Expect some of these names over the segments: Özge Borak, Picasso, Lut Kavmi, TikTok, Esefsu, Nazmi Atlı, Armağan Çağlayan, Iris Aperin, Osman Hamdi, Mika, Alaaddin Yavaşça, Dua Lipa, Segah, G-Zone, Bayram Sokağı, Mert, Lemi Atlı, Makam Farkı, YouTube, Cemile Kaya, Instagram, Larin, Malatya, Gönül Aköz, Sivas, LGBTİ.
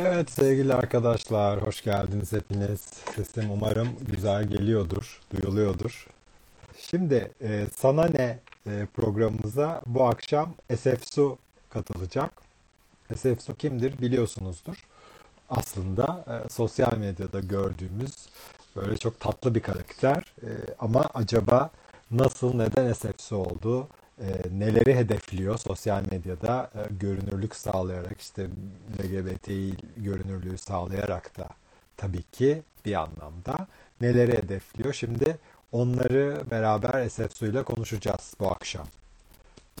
Evet sevgili arkadaşlar, hoş geldiniz hepiniz. Sesim umarım güzel geliyordur, duyuluyordur. Şimdi Sana Ne programımıza bu akşam Esefsu katılacak. Esefsu kimdir biliyorsunuzdur. Aslında sosyal medyada gördüğümüz böyle çok tatlı bir karakter. Ama acaba nasıl, neden Esefsu oldu? Neleri hedefliyor sosyal medyada görünürlük sağlayarak, işte LGBTİ görünürlüğü sağlayarak da tabii ki bir anlamda neleri hedefliyor? Şimdi onları beraber Esefsu ile konuşacağız bu akşam.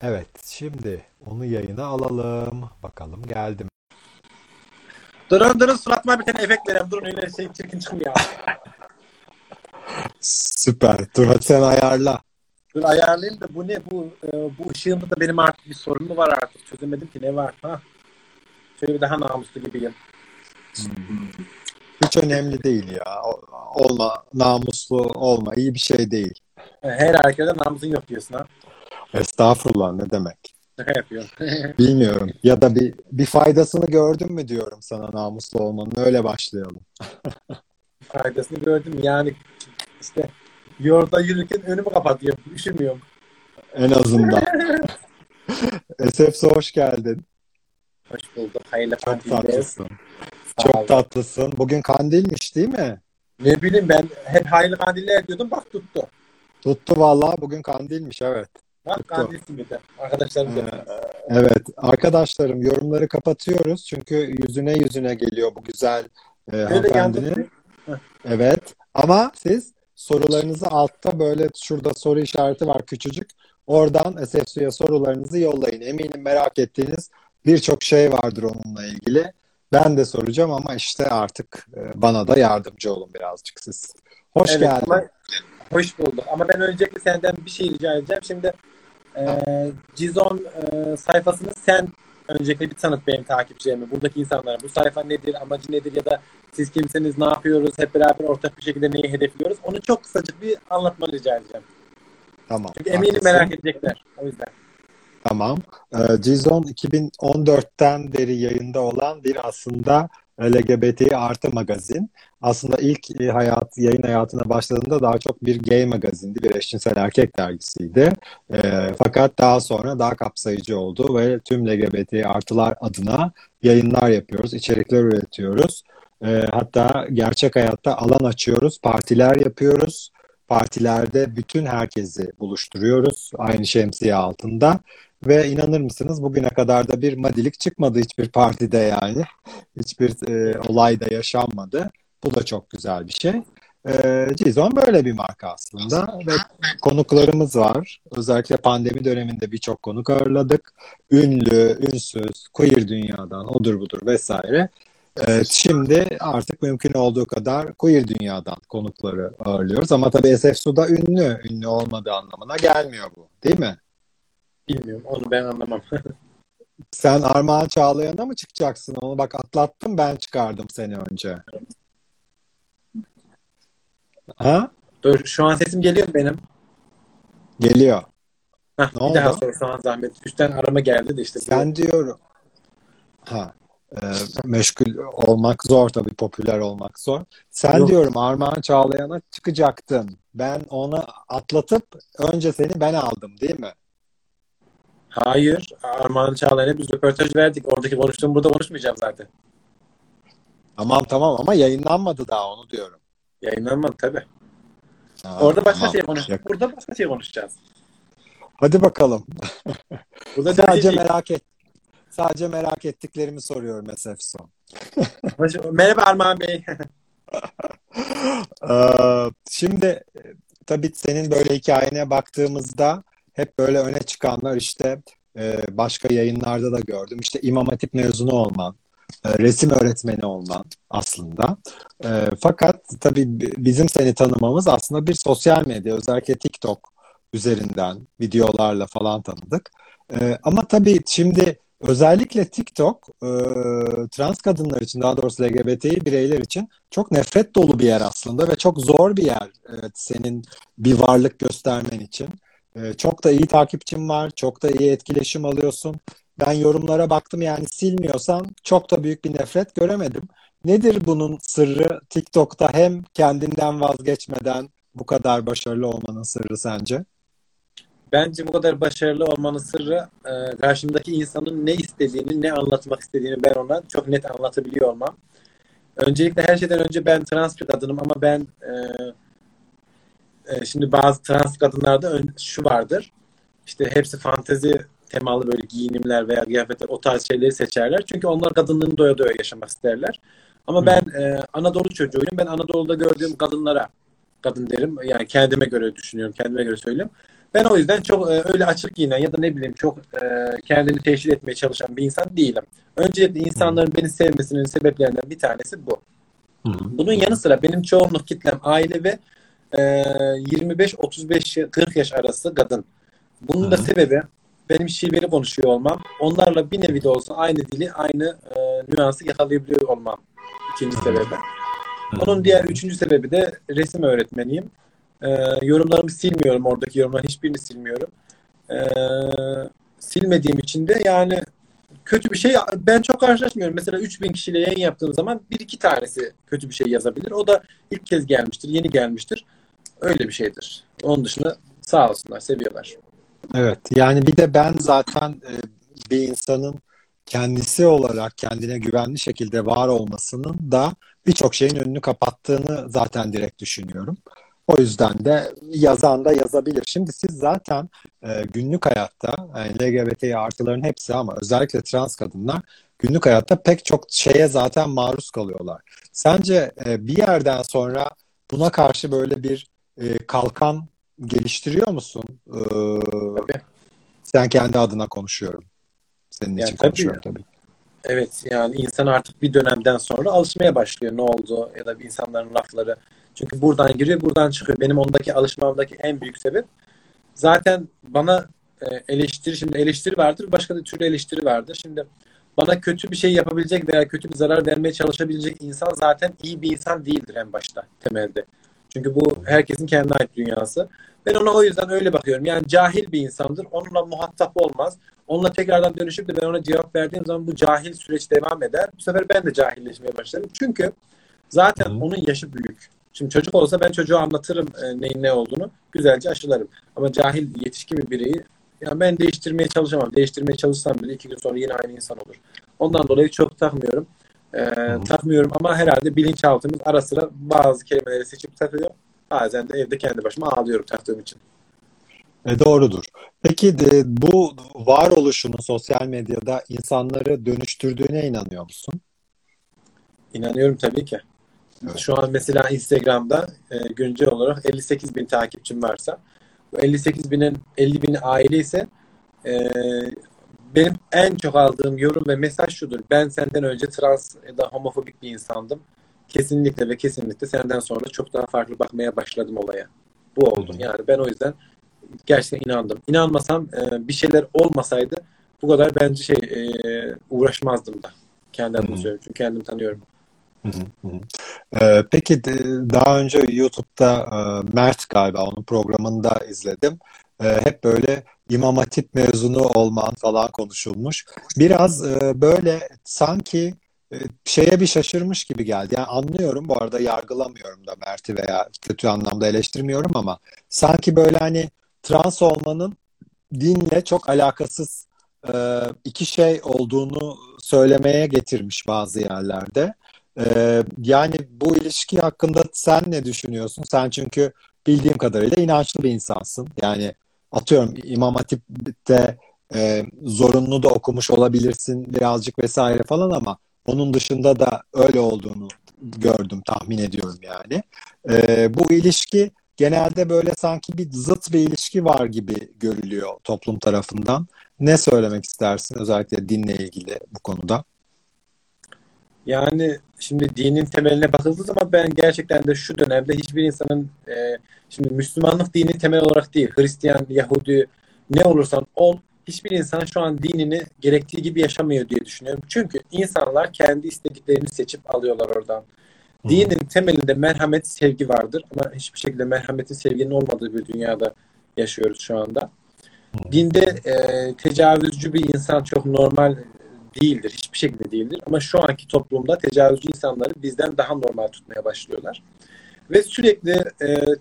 Evet, şimdi onu yayına alalım. Bakalım geldi mi? Durun suratıma bir tane efekt vereyim. Durun öyle şey çirkin çıkmıyor. Süper. Dur sen ayarla. Dur ayarlayayım da bu ne? Bu ışığımda da benim artık bir sorun mu var artık? Çözemedim ki ne var? Ha? Şöyle bir daha namuslu gibiyim. Hiç önemli değil ya. Olma, namuslu olma. İyi bir şey değil. Her erkeğe namusun yok diyorsun ha? Estağfurullah, ne demek? Şaka yapıyorum. Bilmiyorum. Ya da bir faydasını gördün mü diyorum sana namuslu olmanın. Öyle başlayalım. Faydasını gördüm. Yani işte yolda yürürken önümü kapatıyorum. Üşümüyorum. En azından. Esefsu hoş geldin. Hoş bulduk. Hayırlı kandiller. Çok tatlısın. Çok tatlısın. Bugün kandilmiş değil mi? Ne bileyim, ben hep hayırlı kandiller diyordum. Bak tuttu. Tuttu vallahi, bugün kandilmiş, evet. Evet arkadaşlarım, yorumları kapatıyoruz çünkü yüzüne geliyor bu güzel hanımefendinin. Evet, ama siz sorularınızı altta, böyle şurada soru işareti var küçücük, oradan Esefsu'ya sorularınızı yollayın. Eminim merak ettiğiniz birçok şey vardır onunla ilgili. Ben de soracağım ama işte artık bana da yardımcı olun birazcık siz. Hoş geldin. Hoş bulduk. Ama ben öncelikle senden bir şey rica edeceğim. Şimdi G-Zone sayfasını sen öncelikle bir tanıt benim takipçilerime. Buradaki insanlara bu sayfa nedir, amacı nedir ya da siz kimseniz, ne yapıyoruz, hep beraber ortak bir şekilde neyi hedefliyoruz? Onu çok kısacık bir anlatmanı rica edeceğim. Tamam. Çünkü eminim merak edecekler. O yüzden. Tamam. G-Zone 2014'ten beri yayında olan bir aslında LGBTİ artı magazin. Aslında ilk yayın hayatına başladığında daha çok bir gay magazindi, bir eşcinsel erkek dergisiydi. Fakat daha sonra daha kapsayıcı oldu ve tüm LGBTİ artılar adına yayınlar yapıyoruz, içerikler üretiyoruz. Hatta gerçek hayatta alan açıyoruz, partiler yapıyoruz. Partilerde bütün herkesi buluşturuyoruz aynı şemsiye altında. Ve inanır mısınız, bugüne kadar da bir madilik çıkmadı hiçbir partide yani. Hiçbir olay da yaşanmadı. Bu da çok güzel bir şey. G-Zone böyle bir marka aslında. Ve konuklarımız var. Özellikle pandemi döneminde birçok konuk ağırladık. Ünlü, ünsüz, queer dünyadan, odur budur vesaire. Şimdi artık mümkün olduğu kadar queer dünyadan konukları ağırlıyoruz. Ama tabii Esefsu'da ünlü olmadığı anlamına gelmiyor bu. Değil mi? Bilmiyorum. Onu ben anlamam. Sen Armağan Çağlayan'a mı çıkacaksın? Onu bak atlattım, ben çıkardım seni önce. Ha? Dur, şu an sesim geliyor benim. Geliyor. Hah, ne oldu? Bir daha sorsan zahmet. Üstten arama geldi de işte. Ben diyorum. Ha. Meşgul olmak zor tabii, popüler olmak zor. Sen yok, diyorum Armağan Çağlayan'a çıkacaktın. Ben onu atlatıp önce seni ben aldım değil mi? Hayır. Armağan Çağlayan'a biz röportaj verdik. Oradaki konuştuğumu burada konuşmayacağım zaten. Tamam ama yayınlanmadı daha, onu diyorum. Yayınlanmadı tabii. Aa, orada başka şey konuşacağız. Burada başka şey konuşacağız. Hadi bakalım. Burada Sadece merak ettiklerimi soruyorum Esefsu. Merhaba Armağan Bey. Şimdi tabii senin böyle hikayene baktığımızda hep böyle öne çıkanlar, işte başka yayınlarda da gördüm. İşte İmam Hatip mezunu olman, resim öğretmeni olman aslında. Fakat tabii bizim seni tanımamız aslında bir sosyal medya, özellikle TikTok üzerinden videolarla falan tanıdık. Ama tabii şimdi Özellikle TikTok trans kadınlar için, daha doğrusu LGBTİ bireyler için çok nefret dolu bir yer aslında ve çok zor bir yer, evet, senin bir varlık göstermen için. Çok da iyi takipçin var, çok da iyi etkileşim alıyorsun. Ben yorumlara baktım, yani silmiyorsan çok da büyük bir nefret göremedim. Nedir bunun sırrı? TikTok'ta hem kendinden vazgeçmeden bu kadar başarılı olmanın sırrı sence? Bence bu kadar başarılı olmanın sırrı karşımdaki insanın ne istediğini, ne anlatmak istediğini ben ona çok net anlatabiliyor olmam. Öncelikle her şeyden önce ben trans bir kadınım ama ben şimdi bazı trans kadınlarda şu vardır. İşte hepsi fantezi temalı böyle giyinimler veya kıyafetler, o tarz şeyleri seçerler. Çünkü onlar kadınlığını doya doya yaşamak isterler. Ama ben Anadolu çocuğuyum. Ben Anadolu'da gördüğüm kadınlara kadın derim. Yani kendime göre düşünüyorum, kendime göre söylüyorum. Ben o yüzden çok öyle açık giyinen ya da ne bileyim çok kendini teşhir etmeye çalışan bir insan değilim. Öncelikle insanların beni sevmesinin sebeplerinden bir tanesi bu. Bunun yanı sıra benim çoğunluk kitlem aile ve 25-35-40 yaş arası kadın. Bunun da sebebi benim şiveli konuşuyor olmam. Onlarla bir nevi de olsa aynı dili, aynı nüansı yakalayabiliyor olmam. İkinci sebebi. Onun diğer üçüncü sebebi de resim öğretmeniyim. Yorumlarımı silmiyorum. Oradaki yorumların hiçbirini silmiyorum. Silmediğim için de yani kötü bir şey ben çok karşılaşmıyorum. Mesela 3000 kişiyle yayın yaptığım zaman 1-2 tanesi kötü bir şey yazabilir. O da ilk kez gelmiştir, yeni gelmiştir. Öyle bir şeydir. Onun dışında sağ olsunlar, seviyorlar. Evet, yani bir de ben zaten bir insanın kendisi olarak kendine güvenli şekilde var olmasının da birçok şeyin önünü kapattığını zaten direkt düşünüyorum. O yüzden de yazan da yazabilir. Şimdi siz zaten günlük hayatta, yani LGBTİ artıların hepsi ama özellikle trans kadınlar günlük hayatta pek çok şeye zaten maruz kalıyorlar. Sence bir yerden sonra buna karşı böyle bir kalkan geliştiriyor musun? Tabii. Sen kendi adına konuşuyorum. Senin yani için tabii konuşuyorum ya. Tabii. Evet, yani insan artık bir dönemden sonra alışmaya başlıyor. Ne oldu? Ya da insanların lafları. Çünkü buradan giriyor, buradan çıkıyor. Benim ondaki alışmamdaki en büyük sebep zaten bana eleştiri, şimdi eleştiri vardır, başka da türlü eleştiri vardır. Şimdi bana kötü bir şey yapabilecek veya kötü bir zarar vermeye çalışabilecek insan zaten iyi bir insan değildir en başta, temelde. Çünkü bu herkesin kendine ait dünyası. Ben ona o yüzden öyle bakıyorum. Yani cahil bir insandır. Onunla muhatap olmaz. Onunla tekrardan dönüşüp de ben ona cevap verdiğim zaman bu cahil süreç devam eder. Bu sefer ben de cahilleşmeye başlarım. Çünkü zaten onun yaşı büyük. Şimdi çocuk olsa ben çocuğa anlatırım neyin ne olduğunu. Güzelce aşılarım. Ama cahil, yetişkin bir bireyi yani ben değiştirmeye çalışamam. Değiştirmeye çalışsam bile 2 gün sonra yine aynı insan olur. Ondan dolayı çok takmıyorum. Takmıyorum ama herhalde bilinçaltımız ara sıra bazı kelimeleri seçip takıyor. Bazen de evde kendi başıma ağlıyorum taktığım için. Doğrudur. Peki bu varoluşunun sosyal medyada insanları dönüştürdüğüne inanıyor musun? İnanıyorum tabii ki. Evet. Şu an mesela Instagram'da güncel olarak 58.000 takipçim varsa, bu 58.000'in 50.000'i aile ise benim en çok aldığım yorum ve mesaj şudur: ben senden önce trans ya da homofobik bir insandım. Kesinlikle ve kesinlikle senden sonra çok daha farklı bakmaya başladım olaya. Bu oldu. Yani ben o yüzden gerçekten inandım. İnanmasam bir şeyler olmasaydı bu kadar bence uğraşmazdım da. Kendim söylüyorum. Çünkü kendim tanıyorum. Peki daha önce YouTube'da Mert galiba onun programında izledim. Hep böyle İmam Hatip mezunu olman falan konuşulmuş. Biraz böyle sanki şeye bir şaşırmış gibi geldi. Yani anlıyorum, bu arada yargılamıyorum da Mert'i veya kötü anlamda eleştirmiyorum ama sanki böyle hani trans olmanın dinle çok alakasız iki şey olduğunu söylemeye getirmiş bazı yerlerde. Yani bu ilişki hakkında sen ne düşünüyorsun? Sen çünkü bildiğim kadarıyla inançlı bir insansın. Yani atıyorum İmam Hatip'te zorunlu da okumuş olabilirsin birazcık vesaire falan ama onun dışında da öyle olduğunu gördüm, tahmin ediyorum yani. Bu ilişki genelde böyle sanki bir zıt bir ilişki var gibi görülüyor toplum tarafından. Ne söylemek istersin özellikle dinle ilgili bu konuda? Yani şimdi dinin temeline bakıldığı zaman ben gerçekten de şu dönemde hiçbir insanın şimdi Müslümanlık dini temel olarak değil, Hristiyan, Yahudi ne olursan ol, hiçbir insan şu an dinini gerektiği gibi yaşamıyor diye düşünüyorum. Çünkü insanlar kendi istediklerini seçip alıyorlar oradan. Dinin temelinde merhamet, sevgi vardır. Ama hiçbir şekilde merhametin, sevginin olmadığı bir dünyada yaşıyoruz şu anda. Dinde tecavüzcü bir insan çok normal değildir. Hiçbir şekilde değildir. Ama şu anki toplumda tecavüzcü insanları bizden daha normal tutmaya başlıyorlar. Ve sürekli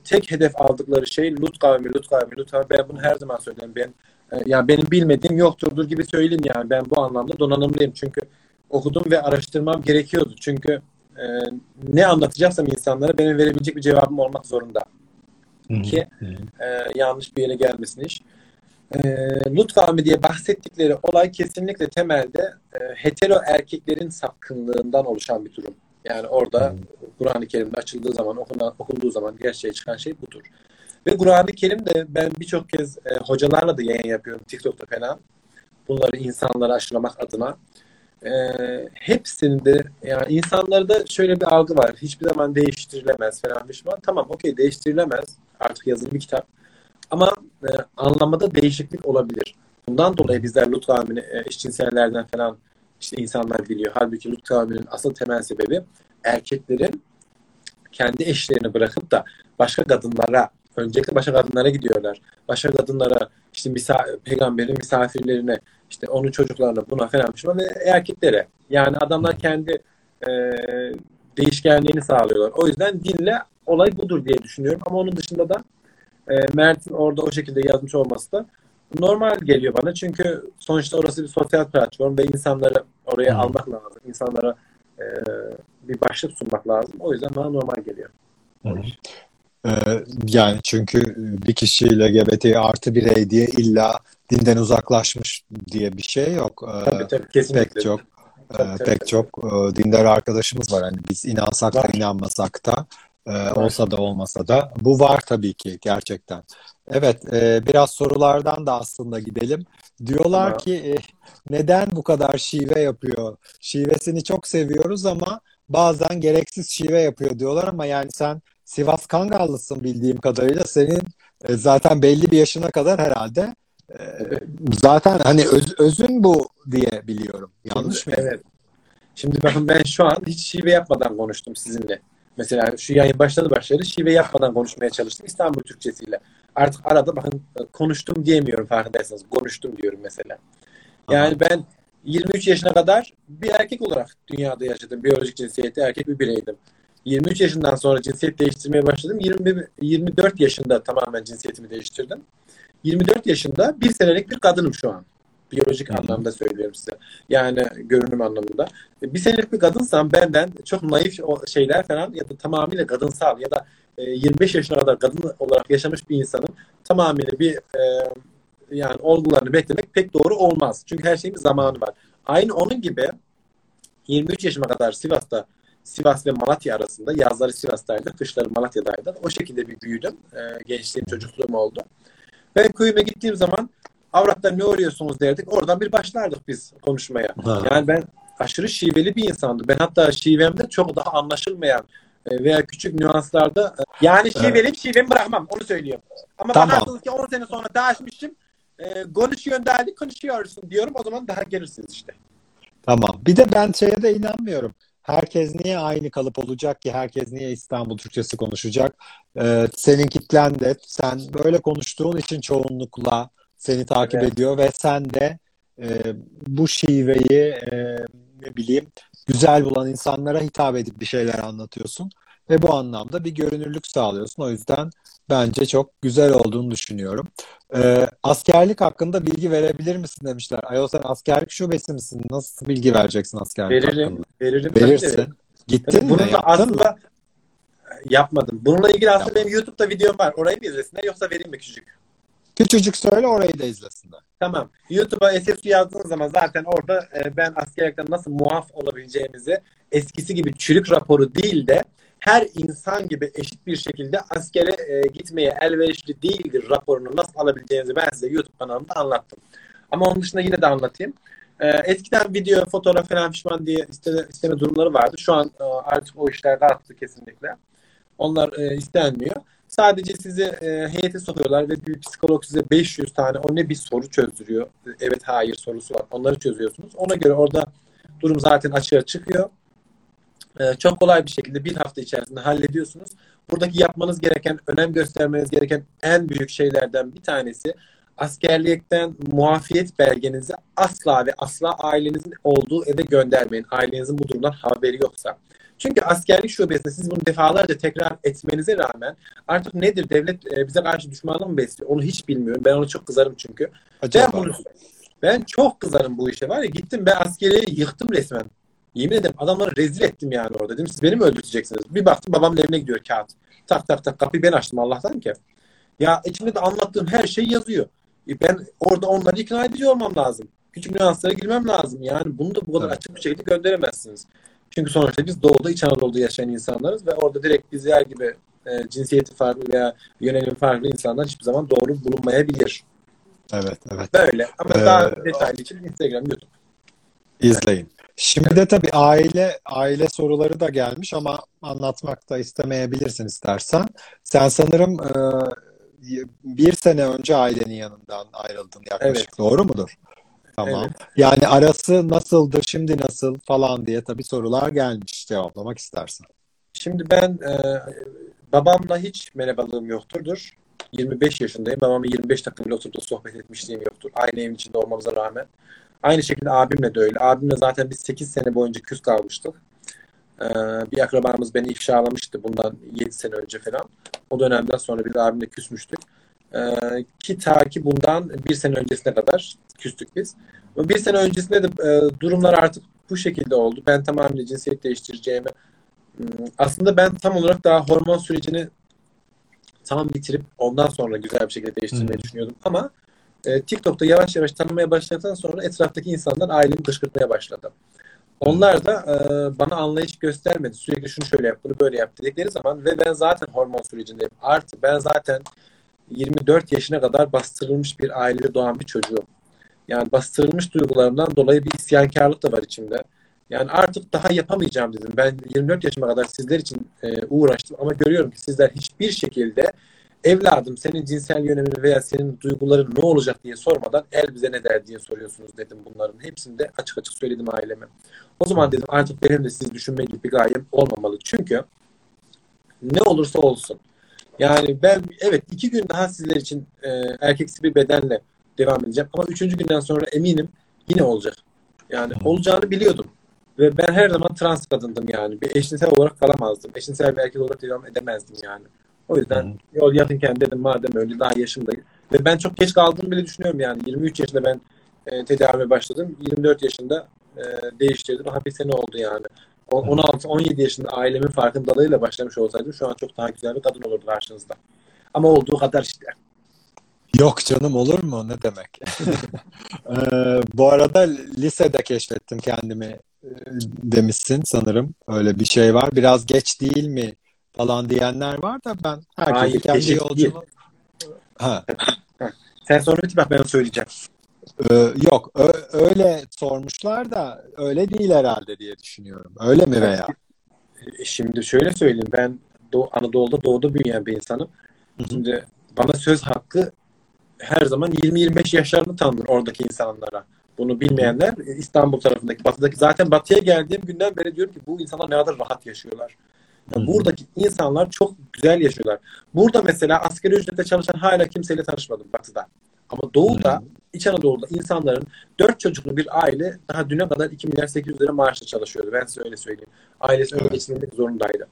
tek hedef aldıkları şey Lut Kavmi, Lut Kavmi, Lut Kavmi. Ben bunu her zaman söylerim. Yani benim bilmediğim yokturdur gibi söyleyeyim yani. Ben bu anlamda donanımlıyım. Çünkü okudum ve araştırmam gerekiyordu. Çünkü ne anlatacaksam insanlara benim verebilecek bir cevabım olmak zorunda. Ki yanlış bir yere gelmesin iş. Lut Kavmi diye bahsettikleri olay kesinlikle temelde hetero erkeklerin sapkınlığından oluşan bir durum. Yani orada Kur'an-ı Kerim'de açıldığı zaman, okunduğu zaman gerçeğe çıkan şey budur. Ve Kur'an-ı Kerim'de ben birçok kez hocalarla da yayın yapıyorum TikTok'ta falan. Bunları insanlara aşılamak adına. Hepsinde yani insanlarda şöyle bir algı var. Hiçbir zaman değiştirilemez falan pişman. Tamam, okey, değiştirilemez. Artık yazılı bir kitap. Ama anlamada değişiklik olabilir. Bundan dolayı bizler Lut Kavmi'ni eşcinsellerden falan işte insanlar biliyor. Halbuki Lut Kavmi'nin asıl temel sebebi erkeklerin kendi eşlerini bırakıp da başka kadınlara, öncelikle başka kadınlara gidiyorlar. Başka kadınlara, işte peygamberin misafirlerine, işte onun çocuklarına, buna falan pişman ve erkeklere. Yani adamlar kendi değişkenliğini sağlıyorlar. O yüzden dinle olay budur diye düşünüyorum. Ama onun dışında da Mert'in orada o şekilde yazmış olması da normal geliyor bana. Çünkü sonuçta orası bir sosyal platform ve insanları oraya almak lazım. İnsanlara bir başlık sunmak lazım. O yüzden bana normal geliyor. Yani çünkü bir kişi LGBT artı birey diye illa dinden uzaklaşmış diye bir şey yok. Tabii, kesinlikle. Pek çok dindar arkadaşımız var. Yani biz inansak da inanmasak da. Olsa da olmasa da. Bu var tabii ki gerçekten. Evet, biraz sorulardan da aslında gidelim. Diyorlar ki neden bu kadar şive yapıyor? Şivesini çok seviyoruz ama bazen gereksiz şive yapıyor diyorlar ama yani sen Sivas Kangallısın bildiğim kadarıyla. Senin zaten belli bir yaşına kadar herhalde zaten hani özün bu diye biliyorum. Yanlış mı? Evet. Şimdi bakın ben şu an hiç şive yapmadan konuştum sizinle. Mesela şu yayın başladı şive yapmadan konuşmaya çalıştım İstanbul Türkçesiyle. Artık arada bakın konuştum diyemiyorum farkındaysanız. Konuştum diyorum mesela. Yani ben 23 yaşına kadar bir erkek olarak dünyada yaşadım. Biyolojik cinsiyeti erkek bir bireydim. 23 yaşından sonra cinsiyet değiştirmeye başladım. 24 yaşında tamamen cinsiyetimi değiştirdim. 24 yaşında bir senelik bir kadınım şu an. Biyolojik anlamda söylüyorum size. Yani görünüm anlamında. Bir senelik bir kadınsam benden çok naif şeyler falan ya da tamamıyla kadınsal ya da 25 yaşına kadar kadın olarak yaşamış bir insanın tamamıyla bir yani olgularını beklemek pek doğru olmaz. Çünkü her şeyin bir zamanı var. Aynı onun gibi 23 yaşıma kadar Sivas'ta, Sivas ve Malatya arasında yazları Sivas'taydı, kışları Malatya'daydı. O şekilde bir büyüdüm. Gençliğim, çocukluğum oldu. Ben köyüme gittiğim zaman avrat'ta ne arıyorsunuz derdik. Oradan bir başlardık biz konuşmaya. Yani ben aşırı şiveli bir insandım. Ben hatta şivemde çok daha anlaşılmayan veya küçük nüanslarda yani şiveliyim, şivemi bırakmam. Onu söylüyorum. Ama bana ki 10 sene sonra daha açmışım. Konuşuyorsun derdi, konuşuyorsun diyorum. O zaman daha gelirsiniz işte. Tamam. Bir de ben şeye de inanmıyorum. Herkes niye aynı kalıp olacak ki? Herkes niye İstanbul Türkçesi konuşacak? Senin kitlen de sen böyle konuştuğun için çoğunlukla seni takip ediyor ve sen de bu şiveyi ne bileyim güzel bulan insanlara hitap edip bir şeyler anlatıyorsun ve bu anlamda bir görünürlük sağlıyorsun. O yüzden bence çok güzel olduğunu düşünüyorum. Askerlik hakkında bilgi verebilir misin demişler. Ayol sen askerlik şubesi misin? Nasıl bilgi vereceksin askerlik hakkında? Verirsin. Gittin mi? Bunu da aslında yapmadım. Bununla ilgili aslında benim YouTube'da videom var. Orayı mı izlesinler yoksa vereyim mi küçük? Küçücük söyle, orayı da izlesinler. Tamam. YouTube'a Esefsu yazdığınız zaman zaten orada ben askerlikten nasıl muaf olabileceğimizi eskisi gibi çürük raporu değil de her insan gibi eşit bir şekilde askere gitmeye elverişli değildir raporunu nasıl alabileceğinizi ben size YouTube kanalımda anlattım. Ama onun dışında yine de anlatayım. Eskiden video, fotoğraf falan pişman diye isteme durumları vardı. Şu an artık o işler dağıttı kesinlikle. Onlar istenmiyor. Sadece sizi heyete sokuyorlar ve bir psikolog size 500 tane o ne bir soru çözdürüyor. Evet hayır sorusu var. Onları çözüyorsunuz. Ona göre orada durum zaten açığa çıkıyor. Çok kolay bir şekilde bir hafta içerisinde hallediyorsunuz. Buradaki yapmanız gereken, önem göstermeniz gereken en büyük şeylerden bir tanesi askerlikten muafiyet belgenizi asla ve asla ailenizin olduğu eve göndermeyin. Ailenizin bu durumdan haberi yoksa. Çünkü askerlik şubesinde siz bunu defalarca tekrar etmenize rağmen artık nedir devlet bize karşı düşmanlığı mı besliyor? Onu hiç bilmiyorum. Ben ona çok kızarım çünkü. Ben çok kızarım bu işe. Var ya gittim ben askeriyeyi yıktım resmen. Yemin ederim adamları rezil ettim yani orada. Dedim siz beni mi öldürteceksiniz? Bir baktım babamın evine gidiyor kağıt. Tak tak tak kapıyı ben açtım Allah'tan ki. Ya içimde de anlattığım her şey yazıyor. Ben orada onları ikna edici olmam lazım. Küçük nüanslara girmem lazım. Yani bunu da bu kadar açık bir şekilde gönderemezsiniz. Çünkü sonuçta biz Doğu'da, İç Anadolu'da yaşayan insanlarız ve orada direkt bizler gibi cinsiyeti farklı veya yönelim farklı insanlar hiçbir zaman doğru bulunmayabilir. Evet, evet. Böyle. Ama daha detaylı için Instagram, YouTube. İzleyin. Şimdi de tabii aile soruları da gelmiş ama anlatmak da istemeyebilirsin istersen. Sen sanırım bir sene önce ailenin yanından ayrıldın yaklaşık. Evet. Doğru mudur? Tamam. Evet. Yani arası nasıldı, şimdi nasıl falan diye tabii sorular gelmiş. Cevaplamak istersen. Şimdi ben babamla hiç merhabalığım yoktur. 25 yaşındayım. Babamla 25 dakika bile oturup da sohbet etmişliğim yoktur. Aynı evin içinde olmamıza rağmen. Aynı şekilde abimle de öyle. Abimle zaten biz 8 sene boyunca küs kalmıştık. Bir akrabamız beni ifşalamıştı bundan 7 sene önce falan. O dönemden sonra bir de abimle küsmüştük. Ki ta ki bundan bir sene öncesine kadar küstük biz. Bir sene öncesinde de durumlar artık bu şekilde oldu. Ben tamamen cinsiyet değiştireceğimi aslında ben tam olarak daha hormon sürecini tam bitirip ondan sonra güzel bir şekilde değiştirmeyi düşünüyordum. Ama TikTok'ta yavaş yavaş tanımaya başladıktan sonra etraftaki insanlar ailemi kışkırtmaya başladı. Onlar da bana anlayış göstermedi. Sürekli şunu şöyle yap, bunu böyle yap dedikleri zaman ve ben zaten hormon sürecindeyim. Artı ben zaten 24 yaşına kadar bastırılmış bir ailede doğan bir çocuğum. Yani bastırılmış duygularımdan dolayı bir isyankarlık da var içimde. Yani artık daha yapamayacağım dedim. Ben 24 yaşıma kadar sizler için uğraştım ama görüyorum ki sizler hiçbir şekilde evladım senin cinsel yönelimini veya senin duyguların ne olacak diye sormadan el bize ne der diye soruyorsunuz dedim bunların. Hepsini de açık açık söyledim aileme. O zaman dedim artık benim de sizi düşünme gibi bir gayem olmamalı. Çünkü ne olursa olsun. Yani ben evet 2 gün daha sizler için erkeksi bir bedenle devam edeceğim. Ama 3. günden sonra eminim yine olacak. Yani olacağını biliyordum. Ve ben her zaman trans kadındım yani. Bir eşcinsel olarak kalamazdım. Eşcinsel bir erkek olarak devam edemezdim yani. O yüzden yol yakınken dedim madem öyle daha yaşımdayım. Ve ben çok geç kaldığımı bile düşünüyorum yani. 23 yaşında ben tedaviye başladım. 24 yaşında değiştirdim. Aha bir sene oldu yani. 16-17 yaşında ailemin farkındalığıyla başlamış olsaydım şu an çok daha güzel bir kadın olurdu karşınızda. Ama olduğu kadar işte. Yok canım olur mu? Ne demek? Bu arada lisede keşfettim kendimi demişsin sanırım. Öyle bir şey var. Biraz geç değil mi falan diyenler var da ben herkesi kendi yolculuğu... Sen sonra bitir bak ben söyleyeceğim. Yok öyle sormuşlar da öyle değil herhalde diye düşünüyorum. Öyle mi veya? Şimdi şöyle söyleyeyim ben Anadolu'da doğuda büyüyen bir insanım. Şimdi bana söz hakkı her zaman 20-25 yaşlarını tanınır oradaki insanlara. Bunu bilmeyenler İstanbul tarafındaki batıdaki zaten batıya geldiğim günden beri diyorum ki bu insanlar ne kadar rahat yaşıyorlar. Yani buradaki insanlar çok güzel yaşıyorlar. Burada mesela asgari ücretle çalışan hala kimseyle tanışmadım batıda. Ama Doğu'da, İç Anadolu'da insanların 4 çocuklu bir aile daha düne kadar 2 milyar 800 lira maaşla çalışıyordu. Ben size öyle söyleyeyim. Ailesi öyle geçinmek zorundaydı.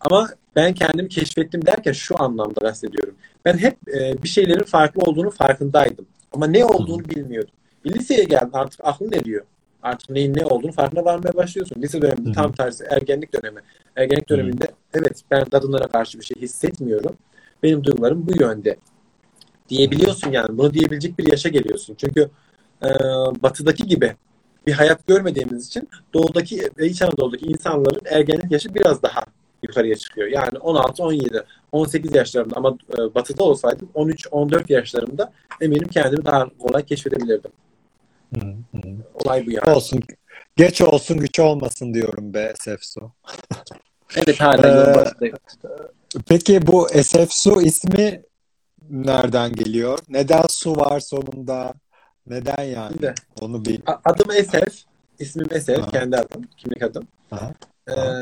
Ama ben kendimi keşfettim derken şu anlamda bahsediyorum. Ben hep bir şeylerin farklı olduğunu farkındaydım. Ama ne olduğunu bilmiyordum. Liseye geldim artık aklım eriyor. Artık neyin ne olduğunu farkına varmaya başlıyorsun. Lise döneminde tam tersi ergenlik dönemi. Ergenlik döneminde evet ben kadınlara karşı bir şey hissetmiyorum. Benim duygularım bu yönde. Diyebiliyorsun yani. Bunu diyebilecek bir yaşa geliyorsun. Çünkü batıdaki gibi bir hayat görmediğimiz için doğudaki ve İç Anadolu'daki insanların ergenlik yaşı biraz daha yukarıya çıkıyor. Yani 16, 17, 18 yaşlarımda ama batıda olsaydım 13, 14 yaşlarımda eminim kendimi daha kolay keşfedebilirdim. Olay bu yani. Olsun. Geç olsun güç olmasın diyorum be Esefsu. Evet, hala başındayım. Peki bu Esefsu ismi nereden geliyor? Neden su var sonunda? Neden yani? Şimdi, onu bir... Adım Esef. İsmim Esef. Aha. Kendi adım. Kimlik adım. Aha. Aha.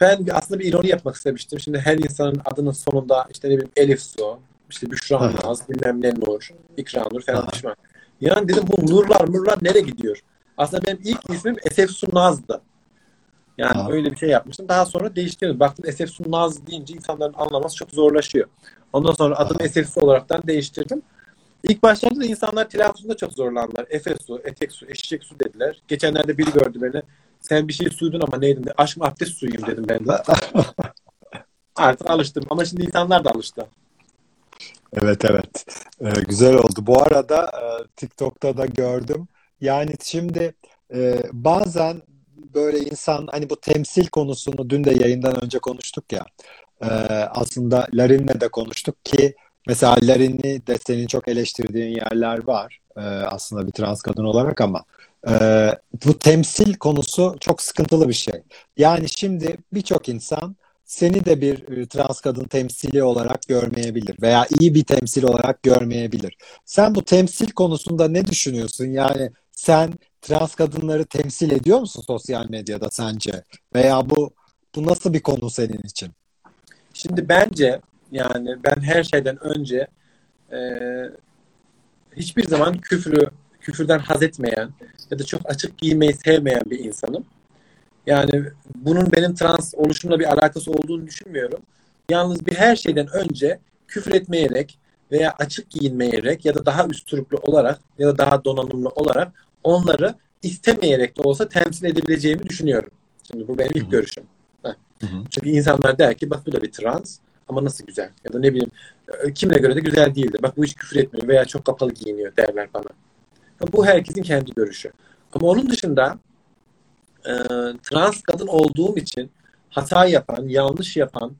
Ben aslında bir ironi yapmak istemiştim. Şimdi her insanın adının sonunda işte ne bileyim Elif Su, işte Büşra Naz, bilmem ne Nur, İkra Nur falan pişman. Yani dedim bu nurlar nereye gidiyor? Aslında benim ilk ismim Esefsu Naz'dı. Yani öyle bir şey yapmıştım. Daha sonra değiştirdim. Baktım Esefsu Naz deyince insanların anlaması çok zorlaşıyor. Ondan sonra adımı Esefsu olaraktan değiştirdim. İlk başlarda da insanlar telaffuzunda çok zorlandılar. Efesu, Eteksu, Eşeksu dediler. Geçenlerde biri gördü beni. Sen bir şey suydun ama neydin? Aşkım abdest suyuyum dedim ben de. Artık alıştım ama şimdi insanlar da alıştı. Evet. Güzel oldu. Bu arada TikTok'ta da gördüm. Yani şimdi bazen böyle insan hani bu temsil konusunu dün de yayından önce konuştuk ya. Aslında Larin'le de konuştuk ki mesela Larin'i de senin çok eleştirdiğin yerler var. Aslında bir trans kadın olarak ama bu temsil konusu çok sıkıntılı bir şey. Yani şimdi birçok insan seni de bir trans kadın temsili olarak görmeyebilir veya iyi bir temsil olarak görmeyebilir. Sen bu temsil konusunda ne düşünüyorsun? Yani sen trans kadınları temsil ediyor musun sosyal medyada sence? Veya bu nasıl bir konu senin için? Şimdi bence yani ben her şeyden önce hiçbir zaman küfürden haz etmeyen ya da çok açık giymeyi sevmeyen bir insanım. Yani bunun benim trans oluşumla bir alakası olduğunu düşünmüyorum. Yalnız bir her şeyden önce küfür etmeyerek veya açık giyinmeyerek ya da daha üstürüplü olarak ya da daha donanımlı olarak onları istemeyerek de olsa temsil edebileceğimi düşünüyorum. Şimdi bu benim ilk görüşüm. Çünkü insanlar der ki bak bu da bir trans ama nasıl güzel ya da ne bileyim kimine göre de güzel değildir. Bak bu hiç küfür etmiyor veya çok kapalı giyiniyor derler bana. Bu herkesin kendi görüşü. Ama onun dışında trans kadın olduğum için hata yapan, yanlış yapan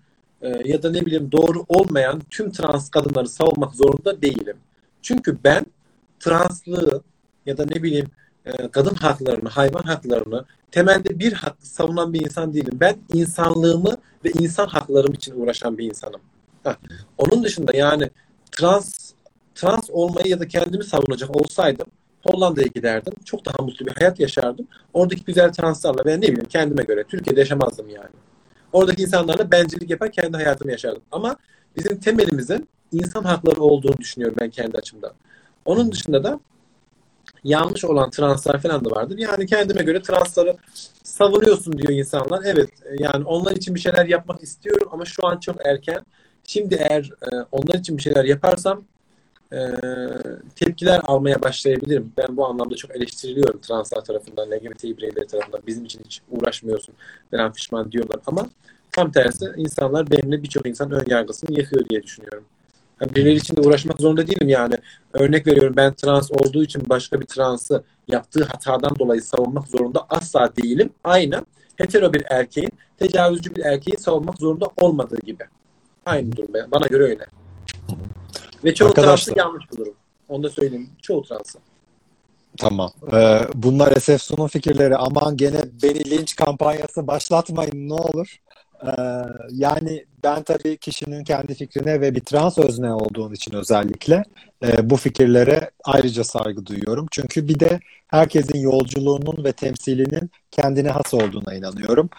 ya da ne bileyim doğru olmayan tüm trans kadınları savunmak zorunda değilim. Çünkü ben translığı ya da ne bileyim kadın haklarını, hayvan haklarını temelde bir hakkı savunan bir insan değilim. Ben insanlığımı ve insan haklarım için uğraşan bir insanım. Onun dışında yani trans olmayı ya da kendimi savunacak olsaydım Hollanda'ya giderdim. Çok daha mutlu bir hayat yaşardım. Oradaki güzel translarla ben ne bileyim kendime göre Türkiye'de yaşamazdım yani. Oradaki insanlarla bencillik yapar kendi hayatımı yaşardım. Ama bizim temelimizin insan hakları olduğunu düşünüyorum ben kendi açımdan. Onun dışında da yanlış olan translar falan da vardır. Yani kendime göre transları savunuyorsun diyor insanlar. Evet yani onlar için bir şeyler yapmak istiyorum ama şu an çok erken. Şimdi eğer onlar için bir şeyler yaparsam tepkiler almaya başlayabilirim. Ben bu anlamda çok eleştiriliyorum translar tarafından, LGBT bireyleri tarafından. Bizim için hiç uğraşmıyorsun falan pişman diyorlar ama tam tersi insanlar benimle birçok insan ön yargısını yakıyor diye düşünüyorum. Yani birileri için de uğraşmak zorunda değilim yani. Örnek veriyorum ben trans olduğu için başka bir transı yaptığı hatadan dolayı savunmak zorunda asla değilim. Aynı hetero bir erkeğin tecavüzcü bir erkeği savunmak zorunda olmadığı gibi. Aynı durum bana göre öyle. Ve çoğu translı yanlış bir durum. Onu da söyleyeyim. Çoğu translı. Tamam. Bunlar Esefsu'nun fikirleri. Aman gene beni linç kampanyası başlatmayın ne olur. Yani ben tabii kişinin kendi fikrine ve bir trans özne olduğun için özellikle bu fikirlere ayrıca saygı duyuyorum. Çünkü bir de herkesin yolculuğunun ve temsilinin kendine has olduğuna inanıyorum.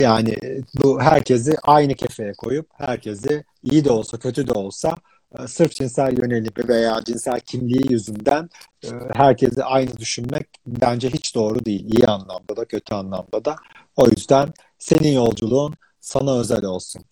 Yani bu herkesi aynı kefeye koyup herkesi iyi de olsa kötü de olsa sırf cinsel yönelimi veya cinsel kimliği yüzünden herkesi aynı düşünmek bence hiç doğru değil. İyi anlamda da kötü anlamda da. O yüzden senin yolculuğun sana özel olsun.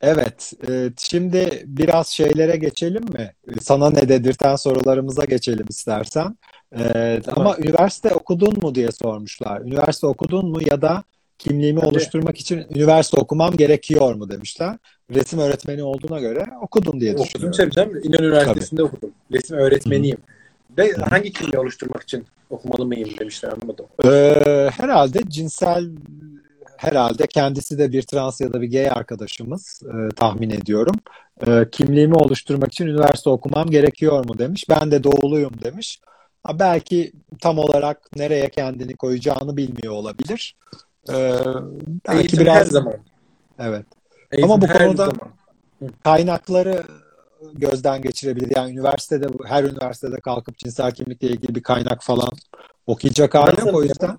Evet, şimdi biraz şeylere geçelim mi? Sana ne dedirten sorularımıza geçelim istersen. Tamam. Ama üniversite okudun mu diye sormuşlar. Üniversite okudun mu ya da kimliğimi oluşturmak için üniversite okumam gerekiyor mu demişler. Resim öğretmeni olduğuna göre okudun diye düşünüyorum. Okudum tabii canım. İnönü Üniversitesi'nde okudum. Resim öğretmeniyim. Hı. Ve hangi kimliği oluşturmak için okumalı mıyım demişler anlamadım. Herhalde cinsel... Herhalde kendisi de bir trans ya da bir gay arkadaşımız tahmin ediyorum. Kimliğimi oluşturmak için üniversite okumam gerekiyor mu demiş. Ben de doğuluyum demiş. Ha, belki tam olarak nereye kendini koyacağını bilmiyor olabilir. Belki eğitim biraz... her zaman. Evet. Ama bu konuda kaynakları gözden geçirebilir. Yani üniversitede, her üniversitede kalkıp cinsel kimlikle ilgili bir kaynak falan okuyacak hali yok o yüzden.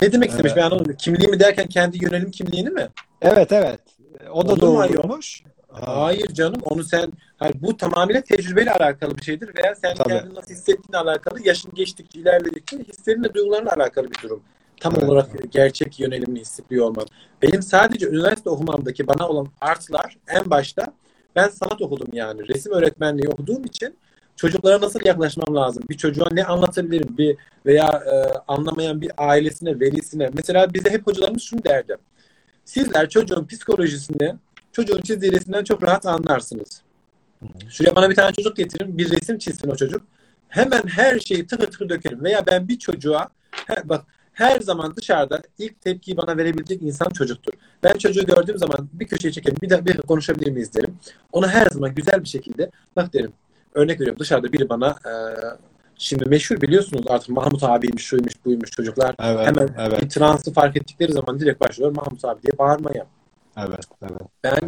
Ne demek istemiş? Ben anlamadım. Kimliğimi derken kendi yönelim kimliğini mi? Evet. O da doğruymuş. Hayır canım, onu sen, hayır, bu tamamıyla tecrübeyle alakalı bir şeydir veya sen kendini nasıl hissettiğinle alakalı, yaşın geçtikçe, ilerledikçe hislerinle, duygularla alakalı bir durum. Tam olarak gerçek yönelimini hissettiği olman. Benim sadece üniversite okumamdaki bana olan artlar, en başta ben sanat okudum yani. Resim öğretmenliği okuduğum için çocuklara nasıl yaklaşmam lazım? Bir çocuğa ne anlatabilirim? Bir veya anlamayan bir ailesine, velisine. Mesela bize hep hocalarımız şunu derdi. Sizler çocuğun psikolojisini çocuğun çizdiği resimden çok rahat anlarsınız. Şuraya bana bir tane çocuk getirin, bir resim çizsin o çocuk. Hemen her şeyi tıkır tıkır dökerim. Veya ben bir çocuğa, her zaman dışarıda ilk tepkiyi bana verebilecek insan çocuktur. Ben çocuğu gördüğüm zaman bir köşeye çekelim, bir konuşabilir miyiz derim. Ona her zaman güzel bir şekilde bak derim. Örnek veriyorum, dışarıda biri bana şimdi meşhur biliyorsunuz artık Mahmut abiymiş, şuymuş, buymuş çocuklar. Evet, hemen bir transı fark ettikleri zaman direkt başlıyor Mahmut abi diye bağırmaya. Evet. Ben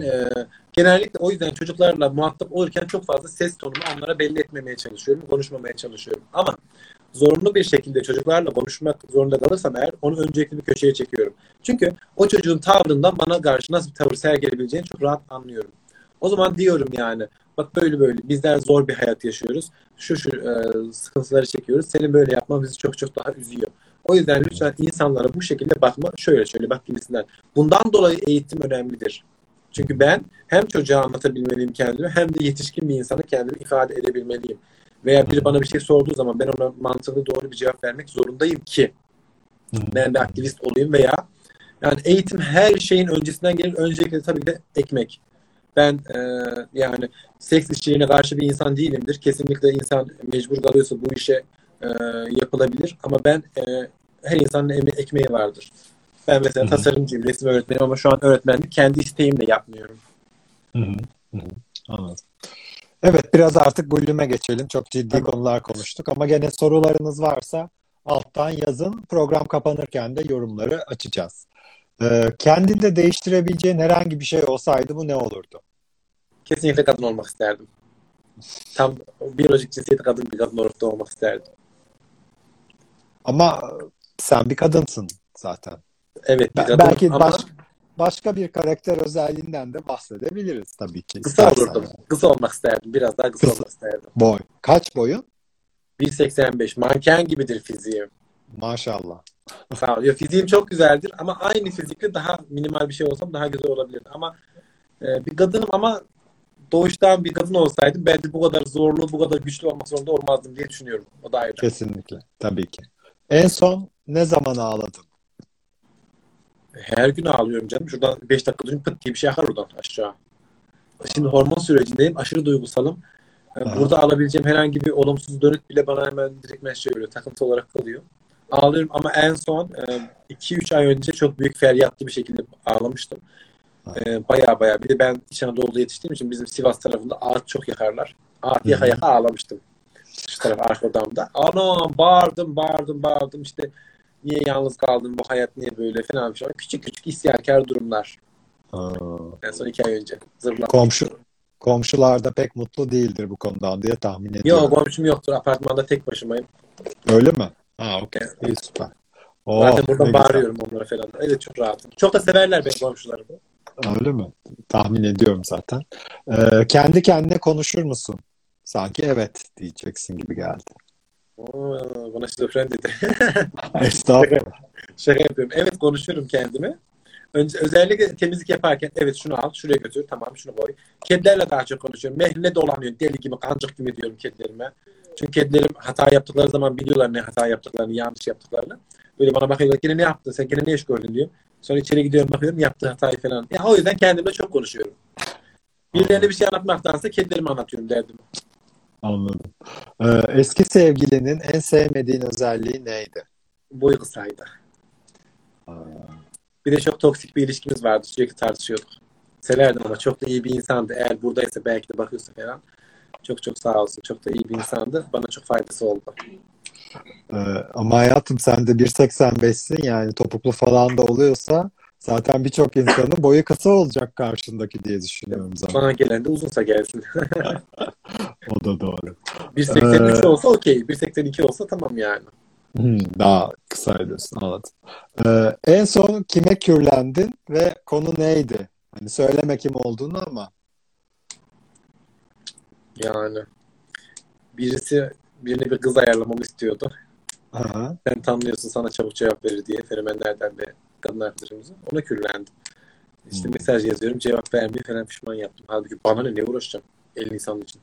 genellikle o yüzden çocuklarla muhatap olurken çok fazla ses tonumu onlara belli etmemeye çalışıyorum, konuşmamaya çalışıyorum. Ama zorunlu bir şekilde çocuklarla konuşmak zorunda kalırsam eğer onu öncelikli bir köşeye çekiyorum. Çünkü o çocuğun tavrından bana karşı nasıl bir tavır sergileyebileceğini çok rahat anlıyorum. O zaman diyorum yani bak böyle bizler zor bir hayat yaşıyoruz. Şu sıkıntıları çekiyoruz. Senin böyle yapman bizi çok çok daha üzüyor. O yüzden lütfen insanlara bu şekilde bakma. Şöyle bak gibisinden. Bundan dolayı eğitim önemlidir. Çünkü ben hem çocuğa anlatabilmeliyim kendimi hem de yetişkin bir insana kendimi ifade edebilmeliyim. Veya biri bana bir şey sorduğu zaman ben ona mantıklı doğru bir cevap vermek zorundayım ki ben bir aktivist olayım veya yani eğitim her şeyin öncesinden gelir. Öncelikle tabii ki de ekmek. Ben yani seks işçiliğine karşı bir insan değilimdir. Kesinlikle insan mecbur kalıyorsa bu işe yapılabilir. Ama ben her insanın ekmeği vardır. Ben mesela tasarımcıyım, resim öğretmenim ama şu an öğretmenlik kendi isteğimle yapmıyorum. Anladım. Evet, biraz artık bölüme geçelim. Çok ciddi konular konuştuk ama gene sorularınız varsa alttan yazın. Program kapanırken de yorumları açacağız. Kendinde değiştirebileceğin herhangi bir şey olsaydı bu ne olurdu? Kesinlikle kadın olmak isterdim. Tam biyolojik cinsiyeti kadın olarak da olmak isterdim. Ama sen bir kadınsın zaten. Evet. Belki ama... başka bir karakter özelliğinden de bahsedebiliriz tabii ki. Kısa olurdum. Kısa olmak isterdim. Biraz daha kısa olmak isterdim. Boy. Kaç boyun? 1.85. Manken gibidir fiziğim. Maşallah. Sağ ol. Ya, fiziğim çok güzeldir ama aynı fizikle daha minimal bir şey olsam daha güzel olabilir. Ama bir kadınım ama doğuştan bir kadın olsaydım bence bu kadar zorlu, bu kadar güçlü olmak zorunda olmazdım diye düşünüyorum. O da ayrı. Kesinlikle. Tabii ki. En son ne zaman ağladın? Her gün ağlıyorum canım. Şuradan 5 dakika durayım pıt diye bir şey akar oradan aşağı. Şimdi hormon sürecindeyim. Aşırı duygusalım. Burada alabileceğim herhangi bir olumsuz dönüt bile bana hemen direkt şey veriyor. Takıntı olarak kalıyor. Ağlıyorum ama en son 2-3 ay önce çok büyük feryatlı bir şekilde ağlamıştım. Baya bir de ben İç Anadolu'da yetiştiğim için bizim Sivas tarafında ağaç çok yakarlar. Ağaç yaka ağlamıştım. Şu taraf arka odamda. Anam bağırdım işte niye yalnız kaldım, bu hayat niye böyle falan bir şey. Küçük isyankar durumlar. En son 2 ay önce zırlamıştım. Komşular da pek mutlu değildir bu konudan diye tahmin ediyorum. Yok, komşum yoktur, apartmanda tek başımayım. Öyle mi? Ha, okey. Evet. İyi, süper. Zaten buradan bağırıyorum onlara falan. Evet, çok rahatım. Çok da severler benim komşularımı. Öyle mi? Tahmin ediyorum zaten. Kendi kendine konuşur musun? Sanki evet diyeceksin gibi geldi. Bana şizofren dedi. Estağfurullah. Şaka yapıyorum. Evet, konuşurum kendime. Özellikle temizlik yaparken evet şunu al, şuraya götür, tamam şunu koy. Kedilerle daha çok konuşuyorum. Mehline dolanıyor, deli gibi, kancık gibi diyorum kedilerime. Çünkü kedilerim hata yaptıkları zaman biliyorlar ne hata yaptıklarını, yanlış yaptıklarını. Böyle bana bakıyorlar, gene ne yaptın sen, gene ne iş gördün diyor. Sonra içeri gidiyorum, bakıyorum yaptığı hatayı falan. O yüzden kendimle çok konuşuyorum. Birilerine bir şey anlatmaktansa kedilerime anlatıyorum derdim. Anladım. Eski sevgilinin en sevmediğin özelliği neydi? Boyu kısaydı. Bir de çok toksik bir ilişkimiz vardı. Sürekli tartışıyorduk. Severdim ama çok da iyi bir insandı. Eğer buradaysa belki de bakıyorsa falan. Çok çok sağ olsun. Çok da iyi bir insandı. Bana çok faydası oldu. Ama hayatım sen de 1.85'sin yani topuklu falan da oluyorsa Zaten birçok insanın boyu kısa olacak karşındaki diye düşünüyorum zaten. Bana gelen de uzunsa gelsin. O da doğru. 1.83 olsa okey. 1.82 olsa tamam yani. Daha kısa diyorsun. Anladım. En son kime kürlendin ve konu neydi? Hani söyleme kim olduğunu ama. Yani birine bir kız ayarlamamı istiyordu. Aha. Sen tanıyorsun, sana çabuk cevap verir diye fenomenlerden de kadın arkadaşımızı. Ona kürlendim. İşte mesaj yazıyorum, cevap vermiyor falan, pişman yaptım. Halbuki bana ne uğraşacağım 50 insan için.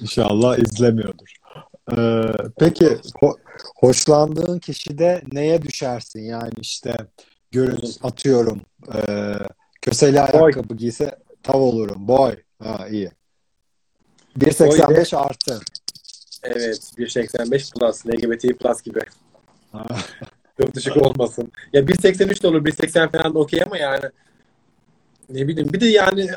İnşallah izlemiyordur. Peki hoşlandığın kişide neye düşersin? Yani işte görün atıyorum köseli ayakkabı giyse tav olurum. Boy. Ha iyi. 1.85 artı. Evet. 1.85 plus. LGBT plus gibi. Çok düşük olmasın. Ya 1.83 de olur. 1.80 falan da okey ama yani ne bileyim. Bir de yani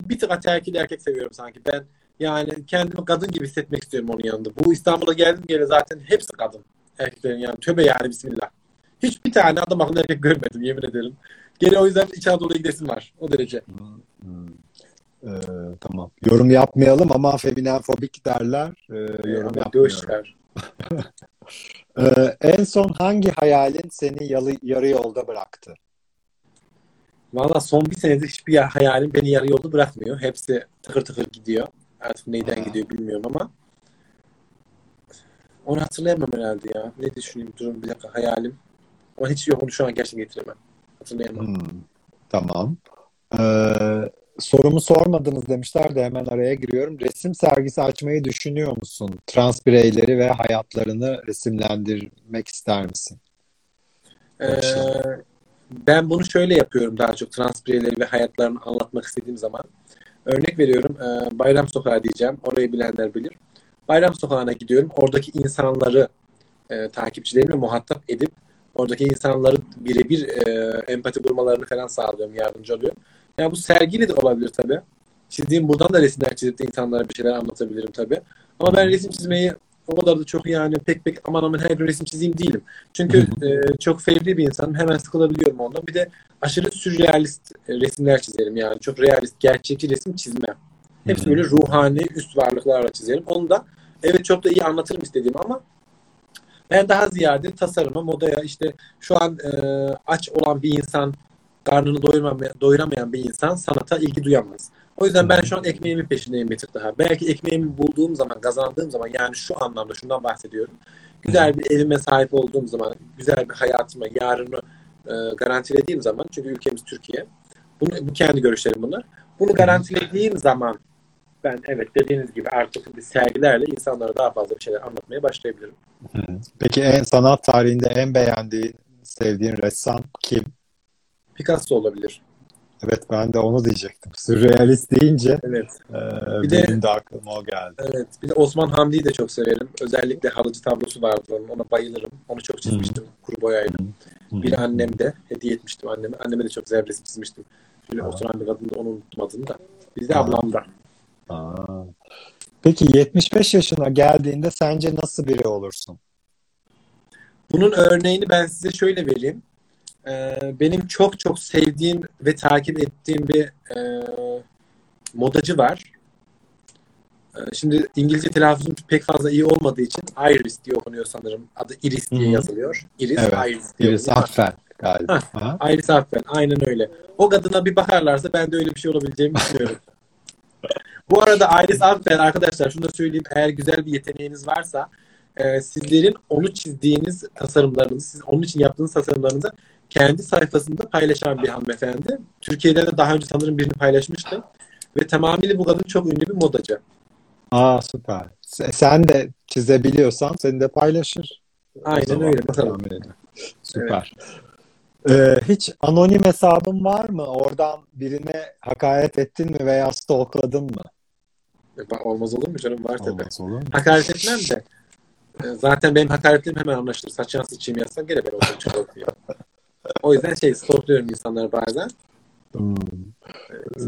bir tık ataerkil erkek seviyorum sanki. Ben yani kendimi kadın gibi hissetmek istiyorum onun yanında. Bu İstanbul'a geldim gene zaten hepsi kadın. Erkeklerin yani. Tövbe yani bismillah. Hiçbir tane adam akıllı erkek görmedim yemin ederim. Gene o yüzden İç Anadolu'ya gidesim var. O derece. Tamam. Yorum yapmayalım ama feminenfobik derler. Yorum yapmayalım. En son hangi hayalin seni yarı yolda bıraktı? Valla son bir senedir hiçbir hayalim beni yarı yolda bırakmıyor. Hepsi tıkır tıkır gidiyor. Artık neyden gidiyor bilmiyorum ama. Onu hatırlayamam herhalde ya. Ne düşüneyim? Durun bir dakika, hayalim. Ama hiç yok, onu şu an gerçekten getiremem. Hatırlayamam. Tamam. Sorumu sormadınız demişler de hemen araya giriyorum. Resim sergisi açmayı düşünüyor musun? Trans bireyleri ve hayatlarını resimlendirmek ister misin? Ben bunu şöyle yapıyorum daha çok, trans bireyleri ve hayatlarını anlatmak istediğim zaman. Örnek veriyorum, Bayram Sokağı diyeceğim. Orayı bilenler bilir. Bayram Sokağı'na gidiyorum. Oradaki insanları takipçilerimle muhatap edip oradaki insanları birebir empati kurmalarını falan sağlıyorum, yardımcı oluyorum. Ya bu sergiyle de olabilir tabii. Çizdiğim buradan da resimler çizip de insanlara bir şeyler anlatabilirim tabii. Ama ben resim çizmeyi o kadar da çok yani pek aman her gün resim çizeyim değilim. Çünkü çok fevri bir insanım. Hemen sıkılabiliyorum ondan. Bir de aşırı sürrealist resimler çizerim yani. Çok realist, gerçekçi resim çizmem. Hepsi böyle ruhani, üst varlıklarla çizerim. Onu da evet çok da iyi anlatırım istediğim ama ben daha ziyade tasarıma, modaya, işte şu an aç olan bir insan, karnını doyuramayan bir insan sanata ilgi duyamaz. O yüzden ben şu an ekmeğimin peşindeyim bir tık daha. Belki ekmeğimi bulduğum zaman, kazandığım zaman, yani şu anlamda şundan bahsediyorum. Güzel bir evime sahip olduğum zaman, güzel bir hayatıma, yarını garantilediğim zaman, çünkü ülkemiz Türkiye. Bu kendi görüşlerim bunlar. Bunu garantilediğim zaman ben evet dediğiniz gibi artık sergilerle insanlara daha fazla bir şeyler anlatmaya başlayabilirim. Peki sanat tarihinde en beğendiğin, sevdiğin ressam kim? Picasso olabilir. Evet, ben de onu diyecektim. Sürrealist deyince evet. Benim de aklıma o geldi. Evet, bir de Osman Hamdi'yi de çok severim. Özellikle halıcı tablosu vardı. Ona bayılırım. Onu çok çizmiştim. Kuru boyayla. Bir annem de hediye etmiştim anneme. Anneme de çok güzel resim çizmiştim. Şöyle oturan bir kadın da, onu unuttum adını da. Biz de ablamdan. Peki 75 yaşına geldiğinde sence nasıl biri olursun? Bunun örneğini ben size şöyle vereyim. Benim çok çok sevdiğim ve takip ettiğim bir modacı var. Şimdi İngilizce telaffuzum pek fazla iyi olmadığı için Iris diye okunuyor sanırım. Adı Iris diye yazılıyor. Iris, evet. Iris diye. Iris Aperin galiba. Iris Aperin, aynen öyle. O kadına bir bakarlarsa ben de öyle bir şey olabileceğimi düşünüyorum. Bu arada Iris Aperin arkadaşlar, şunu da söyleyeyim. Eğer güzel bir yeteneğiniz varsa sizlerin onu çizdiğiniz tasarımlarınızı, siz onun için yaptığınız tasarımlarınızı kendi sayfasında paylaşan bir hanımefendi. Türkiye'de de daha önce sanırım birini paylaşmıştı. Ve tamamıyla bu kadın çok ünlü bir modacı. Süper. Sen de çizebiliyorsan seni de paylaşır. Aynen öyle. Süper. Evet. Hiç anonim hesabın var mı? Oradan birine hakaret ettin mi veya stalkladın mı? Olmaz olur mu canım? Var tabii. Hakaret etmem de. Zaten benim hakaretlerim hemen anlaşılır. Saçan sıçayım yazsam gene ben ortaya çıkartıyor. O yüzden stalklıyorum insanları bazen. Evet.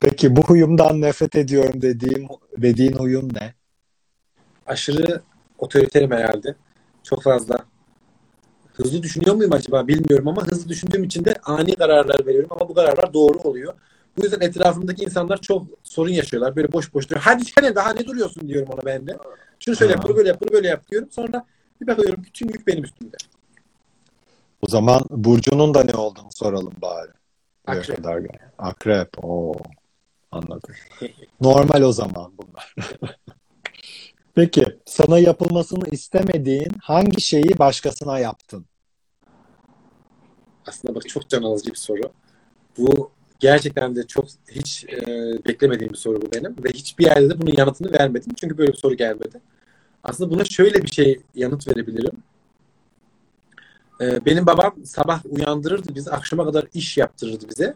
Peki bu huyumdan nefret ediyorum dediğin huyum ne? Aşırı otoriterim herhalde. Çok fazla. hızlı düşünüyor muyum acaba bilmiyorum ama hızlı düşündüğüm için de ani kararlar veriyorum ama bu kararlar doğru oluyor. Bu yüzden etrafımdaki insanlar çok sorun yaşıyorlar. Böyle boş boş duruyor. Hadi sen daha ne duruyorsun diyorum ona ben de. Şunu şöyle yap, bunu böyle yap, bunu böyle yap diyorum. Sonra bir bakıyorum bütün yük benim üstümde. O zaman Burcu'nun da ne olduğunu soralım bari. Akrep. Akrep. Oo. Anladım. Normal o zaman bunlar. Peki, sana yapılmasını istemediğin hangi şeyi başkasına yaptın? Aslında bak çok can alıcı bir soru. Bu gerçekten de çok hiç beklemediğim bir soru bu benim. Ve hiçbir yerde de bunun yanıtını vermedim. Çünkü böyle bir soru gelmedi. Aslında buna şöyle bir şey yanıt verebilirim. Benim babam sabah uyandırırdı bizi. Akşama kadar iş yaptırırdı bize.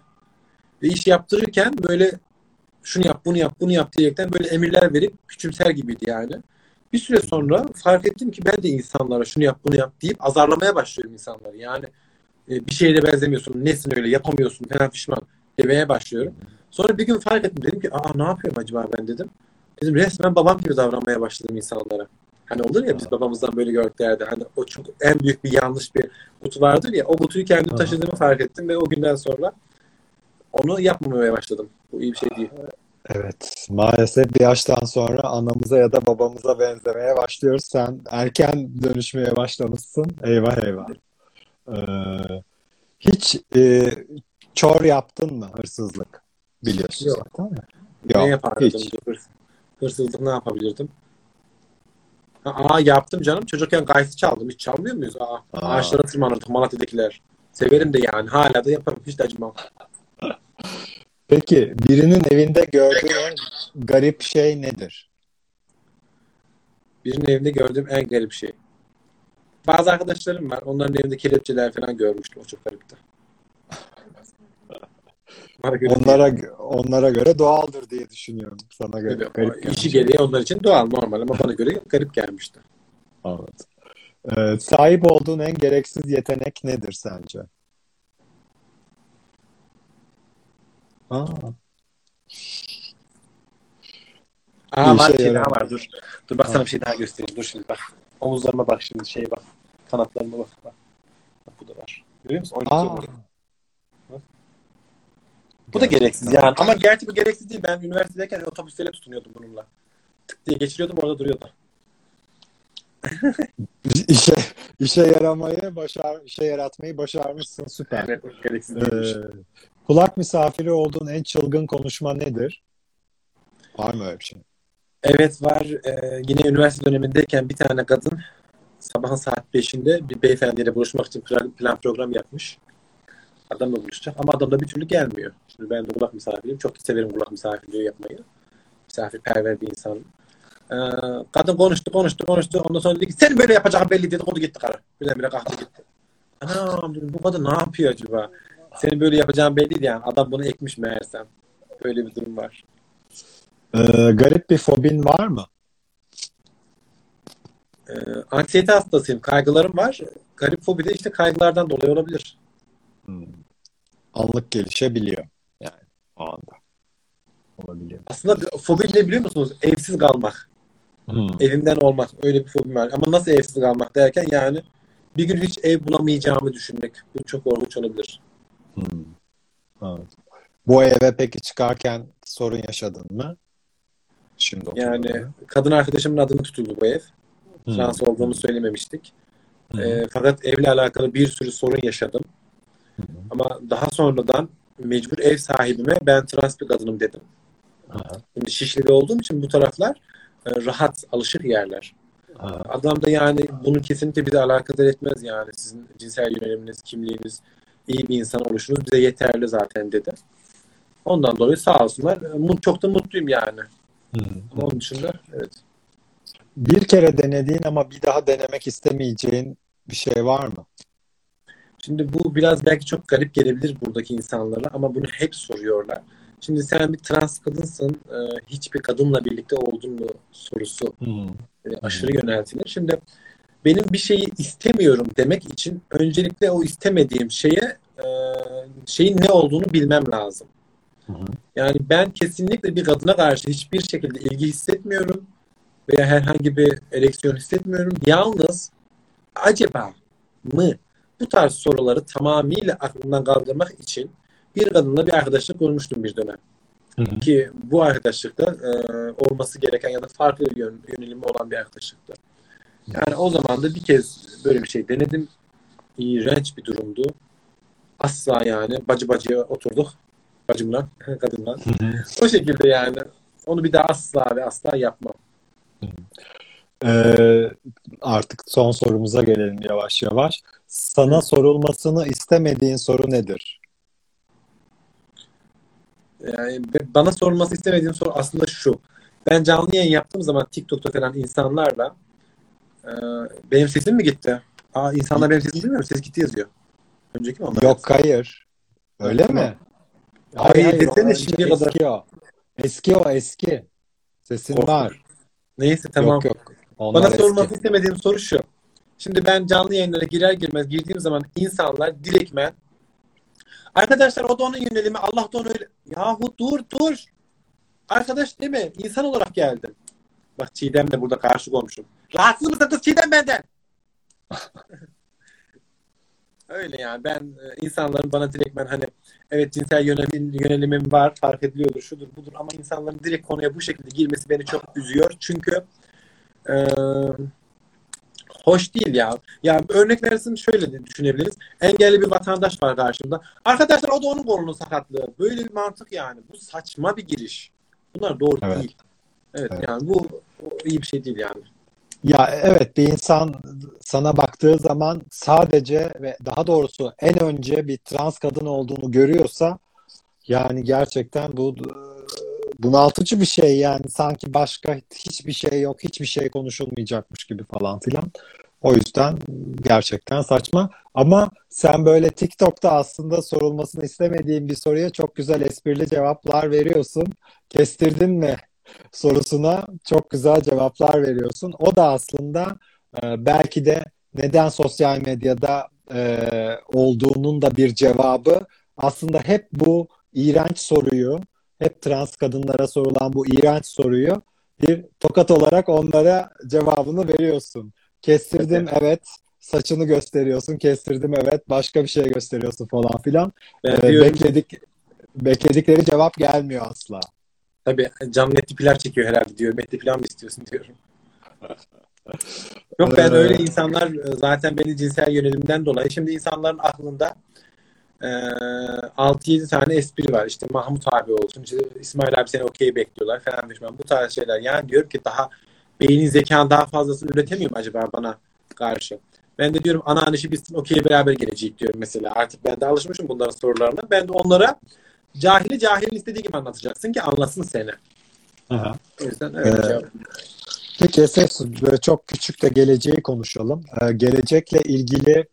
Ve iş yaptırırken böyle şunu yap, bunu yap, bunu yap diyerekten böyle emirler verip küçümser gibiydi yani. Bir süre sonra fark ettim ki ben de insanlara şunu yap, bunu yap deyip azarlamaya başlıyorum insanları. Yani bir şeyle benzemiyorsun, nesin öyle, yapamıyorsun, fena pişman demeye başlıyorum. Sonra bir gün fark ettim. Dedim ki ne yapıyorum acaba ben dedim. Dedim resmen babam gibi davranmaya başladım insanlara. Hani olur ya biz babamızdan böyle gördüklerde hani o çok en büyük bir yanlış bir kutu vardır ya. O kutuyu kendim taşıdığımı fark ettim ve o günden sonra onu yapmamaya başladım. Bu iyi bir şey değil. Evet. Maalesef bir yaştan sonra anamıza ya da babamıza benzemeye başlıyoruz. Sen erken dönüşmeye başlamışsın. Eyvah eyvah. Hiç çor yaptın mı? Hırsızlık. Biliyorsun yok. Zaten. Yok. Ne yapardım? Hiç. Hırsızlık ne yapabilirdim? Yaptım canım. Çocukken gaysi çaldım. Hiç çalmıyor muyuz? Ağaçlara tırmanırdık Malatya'dakiler. Severim de yani. Hala da yaparım. Hiç de acımam. Peki birinin evinde gördüğün garip şey nedir? Birinin evinde gördüğüm en garip şey. Bazı arkadaşlarım var. Onların evinde kelepçeler falan görmüştüm. O çok garipti. Onlara göre doğaldır diye düşünüyorum. Sana göre evet, garip gelmişti. İşi gereği onlar için doğal normal ama bana göre garip gelmişti. Evet. Sahip olduğun en gereksiz yetenek nedir sence? Var bir şey daha var dur. Dur bak sana bir şey daha göstereyim. Dur şimdi bak. Omuzlarıma bak şimdi şeye bak. Kanatlarıma bak. Bak bu da var. Görüyor musun? Bu da gereksiz yani. Ama gerçi bu gereksiz değil. Ben üniversitedeyken otobüslere tutunuyordum bununla. Tık diye geçiriyordum orada duruyordu. İşe yaratmayı başarmışsın. Süper. Evet, gereksiz değilmiş. Kulak misafiri olduğun en çılgın konuşma nedir? Var mı öyle bir şey? Evet var. Yine üniversite dönemindeyken bir tane kadın sabahın saat 5'inde bir beyefendiyle buluşmak için plan program yapmış. Adamla buluşacak ama adam da bir türlü gelmiyor. Şimdi ben de kulak misafiriyim. Çok da severim kulak misafirliği yapmayı. Misafirperver bir insan. Kadın konuştu. Ondan sonra dedi ki sen böyle yapacağın belli dedi. Konu gitti karı. Birdenbire kalktı gitti. Anam dedim bu kadın ne yapıyor acaba? Senin böyle yapacağın belli yani. Adam bunu ekmiş meğersem. Böyle bir durum var. Garip bir fobin var mı? Anksiyete hastasıyım. Kaygılarım var. Garip fobi de işte kaygılardan dolayı olabilir. Anlık gelişebiliyor. Yani o anda. Olabiliyor. Aslında fobi ne biliyor musunuz? Evsiz kalmak. Evimden olmak. Öyle bir fobim var. Ama nasıl evsiz kalmak derken yani bir gün hiç ev bulamayacağımı düşünmek. Bu çok korkunç olabilir. Evet. Bu eve peki çıkarken sorun yaşadın mı? Şimdi yani ya. Kadın arkadaşımın adını tutuldu bu ev. Şans olduğunu söylememiştik. Fakat evle alakalı bir sürü sorun yaşadım. Ama daha sonradan mecbur ev sahibime ben trans bir kadınım dedim. Şimdi Şişli'de olduğum için bu taraflar rahat alışık yerler. Adam da yani bunu kesinlikle bize alakadar etmez yani. Sizin cinsel yöneliminiz, kimliğiniz, iyi bir insan oluşunuz bize yeterli zaten dedi. Ondan dolayı sağ olsunlar. Çok da mutluyum yani. Onun dışında evet. Bir kere denediğin ama bir daha denemek istemeyeceğin bir şey var mı? Şimdi bu biraz belki çok garip gelebilir buradaki insanlara ama bunu hep soruyorlar. Şimdi sen bir trans kadınsın, hiçbir kadınla birlikte oldun mu sorusu aşırı yöneltilir. Şimdi benim bir şeyi istemiyorum demek için öncelikle o istemediğim şeyin ne olduğunu bilmem lazım. Yani ben kesinlikle bir kadına karşı hiçbir şekilde ilgi hissetmiyorum veya herhangi bir ereksiyon hissetmiyorum. Yalnız acaba mı Bu tarz soruları tamamıyla aklımdan kaldırmak için bir kadınla bir arkadaşlık kurmuştum bir dönem. Hı-hı. Ki bu arkadaşlıkta olması gereken ya da farklı yönelimi olan bir arkadaşlıkta. Yani o zaman da bir kez böyle bir şey denedim. İğrenç bir durumdu. Asla yani. Bacı bacıya oturduk. Bacımla, kadınla. O şekilde yani. Onu bir daha asla ve asla yapmam. Artık son sorumuza gelelim yavaş yavaş. Sana sorulmasını istemediğin soru nedir? Yani bana sorulması istemediğim soru aslında şu. Ben canlı yayın yaptığım zaman TikTok'ta falan insanlarla benim sesim mi gitti? Aa, insanlar benim sesimi duymuyor mu? Ses gitti yazıyor. Önceki mi onlar? Yok yazsın. Hayır. Öyle yok, mi? Hayır desene şimdiye kadar. Eski o. Eski. Sesin olsun. Var. Neyse tamam. Yok. Bana sorulması istemediğim soru şu. Şimdi ben canlı yayınlara girer girmez girdiğim zaman insanlar direktmen arkadaşlar o da onun yönelimi, Allah da onu öyle... Yahu dur. Arkadaş değil mi? İnsan olarak geldim. Bak Çiğdem de burada karşı komşum. Rahatsız mısınız Çiğdem benden? Öyle yani. Ben insanların bana direktmen hani evet cinsel yönelimim var, fark ediliyordur, şudur budur ama insanların direkt konuya bu şekilde girmesi beni çok üzüyor. Çünkü hoş değil ya. Ya örnek verirsin şöyle düşünebiliriz. Engelli bir vatandaş var karşımda. Arkadaşlar o da onun kolunun sakatlığı. Böyle bir mantık yani. Bu saçma bir giriş. Bunlar doğru evet. Değil. Evet yani bu iyi bir şey değil yani. Ya evet bir insan sana baktığı zaman sadece ve daha doğrusu en önce bir trans kadın olduğunu görüyorsa yani gerçekten bu bunaltıcı bir şey yani sanki başka hiçbir şey yok, hiçbir şey konuşulmayacakmış gibi falan filan. O yüzden gerçekten saçma. Ama sen böyle TikTok'ta aslında sorulmasını istemediğin bir soruya çok güzel esprili cevaplar veriyorsun. Kestirdin mi sorusuna çok güzel cevaplar veriyorsun. O da aslında belki de neden sosyal medyada olduğunun da bir cevabı. Aslında hep bu iğrenç soruyu, hep trans kadınlara sorulan bu iğrenç soruyu bir tokat olarak onlara cevabını veriyorsun. Kestirdim evet. Saçını gösteriyorsun. Kestirdim evet. Başka bir şey gösteriyorsun falan filan. Bekledikleri cevap gelmiyor asla. Tabii canım netli pilav çekiyor herhalde diyor. Metli pilav mı istiyorsun diyorum. Yok ben öyle insanlar zaten beni cinsel yönelimden dolayı. Şimdi insanların aklında 6-7 tane espri var. İşte Mahmut abi olsun. İşte İsmail abi seni okey bekliyorlar falan. Bu tarz şeyler. Yani diyorum ki daha beynin zekanı daha fazlasını üretemiyor mu acaba bana karşı? Ben de diyorum anneannesi biz okey beraber geleceğiz diyorum mesela. Artık ben de alışmışım bunların sorularına. Ben de onlara cahilin istediği gibi anlatacaksın ki anlasın seni. Aha. O yüzden öyle cevap. Peki Esefsu, böyle çok küçük de geleceği konuşalım. Gelecekle ilgili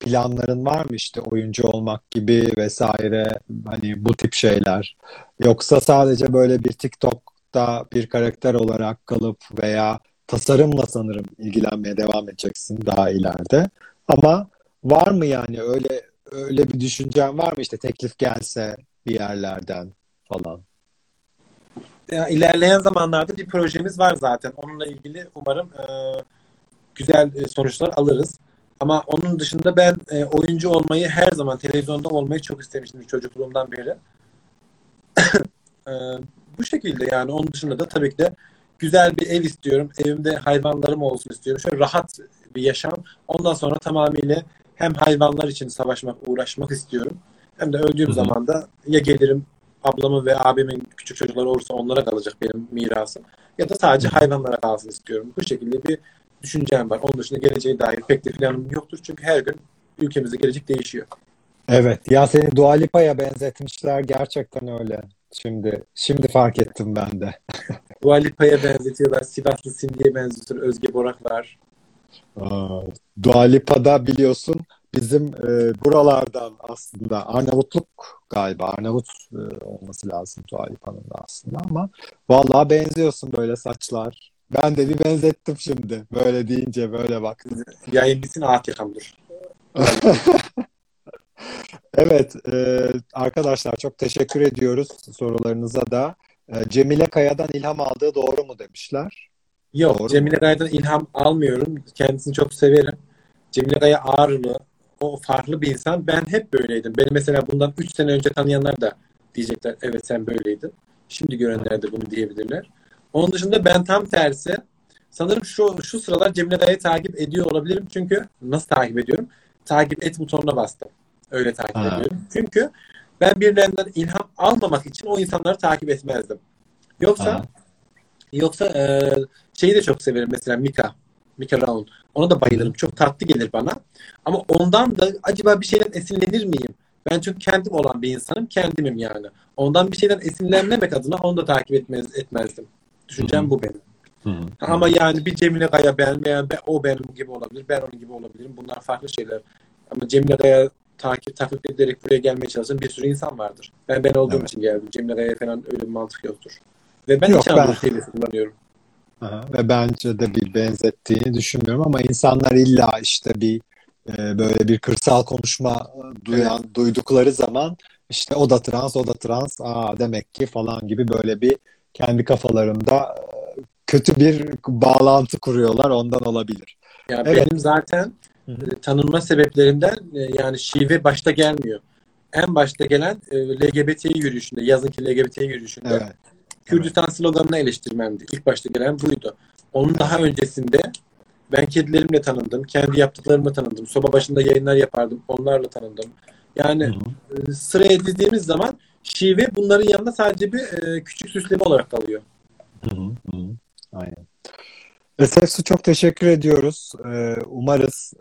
planların var mı işte oyuncu olmak gibi vesaire hani bu tip şeyler? Yoksa sadece böyle bir TikTok'ta bir karakter olarak kalıp veya tasarımla sanırım ilgilenmeye devam edeceksin daha ileride. Ama var mı yani öyle bir düşüncen var mı işte teklif gelse bir yerlerden falan? Ya, ilerleyen zamanlarda bir projemiz var zaten. Onunla ilgili umarım güzel sonuçlar alırız. Ama onun dışında ben oyuncu olmayı her zaman televizyonda olmayı çok istemiştim çocukluğumdan beri. Bu şekilde yani onun dışında da tabii ki de güzel bir ev istiyorum. Evimde hayvanlarım olsun istiyorum. Şöyle rahat bir yaşam. Ondan sonra tamamıyla hem hayvanlar için uğraşmak istiyorum. Hem de öldüğüm Hı-hı. zaman da ya gelirim ablamın ve abimin küçük çocukları olursa onlara kalacak benim mirasım. Ya da sadece hayvanlara kalsın istiyorum. Bu şekilde bir düşüncem var. Onun dışında geleceğe dair pek de planım yoktur. Çünkü her gün ülkemizde gelecek değişiyor. Evet. Ya seni Dua Lipa'ya benzetmişler. Gerçekten öyle. Şimdi fark ettim ben de. Dua Lipa'ya benzetiyorlar. Sivaslı Simge'ye benzetiyorlar. Özge Borak var. Dua Lipa'da biliyorsun bizim buralardan aslında Arnavutluk galiba. Arnavut olması lazım Dua Lipa'nın da aslında ama vallahi benziyorsun böyle saçlar. Ben de bir benzettim şimdi. Böyle deyince böyle bak. Yayıncısın Atika'mdır. Evet. Arkadaşlar çok teşekkür ediyoruz sorularınıza da. Cemile Kaya'dan ilham aldığı doğru mu demişler? Yok. Doğru Cemile Kaya'dan ilham almıyorum. Kendisini çok severim. Cemile Kaya ağırlı. o farklı bir insan. Ben hep böyleydim. Beni mesela bundan 3 sene önce tanıyanlar da diyecekler evet sen böyleydin. Şimdi görenler de bunu diyebilirler. Onun dışında ben tam tersi. Sanırım şu sıralar Cemile Kaya'yı takip ediyor olabilirim. Çünkü nasıl takip ediyorum? Takip et butonuna bastım. Öyle takip ediyorum. Çünkü ben birilerinden ilham almamak için o insanları takip etmezdim. Yoksa şeyi de çok severim mesela Mika Raun. Ona da bayılırım. Çok tatlı gelir bana. Ama ondan da acaba bir şeyden esinlenir miyim? Ben çünkü kendim olan bir insanım. Kendimim yani. Ondan bir şeyden esinlenmemek adına onu da takip etmezdim. Düşüncem bu benim. Ama yani bir Cemile Kaya ben veya o benim gibi olabilir. Ben onun gibi olabilirim. Bunlar farklı şeyler. Ama Cemile Kaya takip ederek buraya gelmeye çalışan bir sürü insan vardır. Ben olduğum için geldim. Cemile Kaya falan öyle bir mantık yoktur. Ve ben hiç anlık şeyleri kullanıyorum. Ve bence de bir benzettiğini düşünmüyorum ama insanlar illa işte bir böyle bir kırsal konuşma duydukları zaman işte o da trans demek ki falan gibi böyle bir kendi kafalarında kötü bir bağlantı kuruyorlar, ondan olabilir. Ya evet. Benim zaten tanınma sebeplerimden yani şive başta gelmiyor. En başta gelen LGBT yürüyüşünde, yazınki LGBT yürüyüşünde Kürdistan sloganını eleştirmemdi. İlk başta gelen buydu. Onun daha öncesinde ben kedilerimle tanındım. Kendi yaptıklarımla tanındım. Soba başında yayınlar yapardım. Onlarla tanındım. Yani sıraya dizdiğimiz zaman şive bunların yanında sadece bir küçük süsleme olarak kalıyor. Aynen. Esefsu, çok teşekkür ediyoruz. Umarız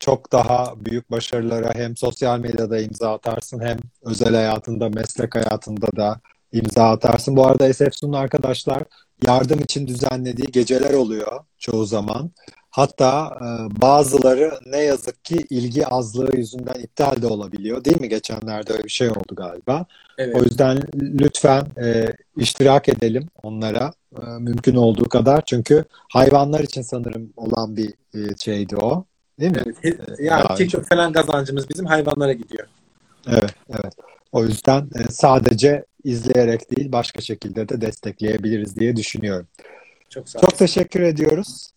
çok daha büyük başarılara hem sosyal medyada imza atarsın hem özel hayatında, meslek hayatında da imza atarsın. Bu arada Esefsu'nun arkadaşlar yardım için düzenlediği geceler oluyor çoğu zaman. Hatta bazıları ne yazık ki ilgi azlığı yüzünden iptal de olabiliyor. Değil mi? Geçenlerde öyle bir şey oldu galiba. Evet. O yüzden lütfen iştirak edelim onlara mümkün olduğu kadar. Çünkü hayvanlar için sanırım olan bir şeydi o. Değil mi? Yani çok falan kazancımız bizim hayvanlara gidiyor. Evet. O yüzden sadece izleyerek değil başka şekilde de destekleyebiliriz diye düşünüyorum. Çok teşekkür ediyoruz.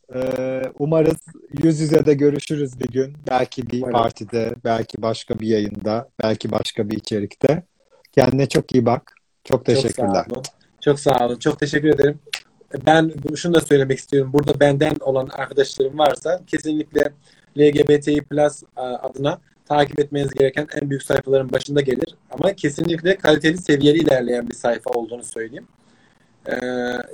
Umarız yüz yüze de görüşürüz bir gün. Belki bir partide, belki başka bir yayında, belki başka bir içerikte. Kendine çok iyi bak. Çok teşekkürler. Çok sağ olun. Çok teşekkür ederim. Ben şunu da söylemek istiyorum. Burada benden olan arkadaşlarım varsa kesinlikle LGBTİ+ adına takip etmeniz gereken en büyük sayfaların başında gelir. Ama kesinlikle kaliteli, seviyeli ilerleyen bir sayfa olduğunu söyleyeyim.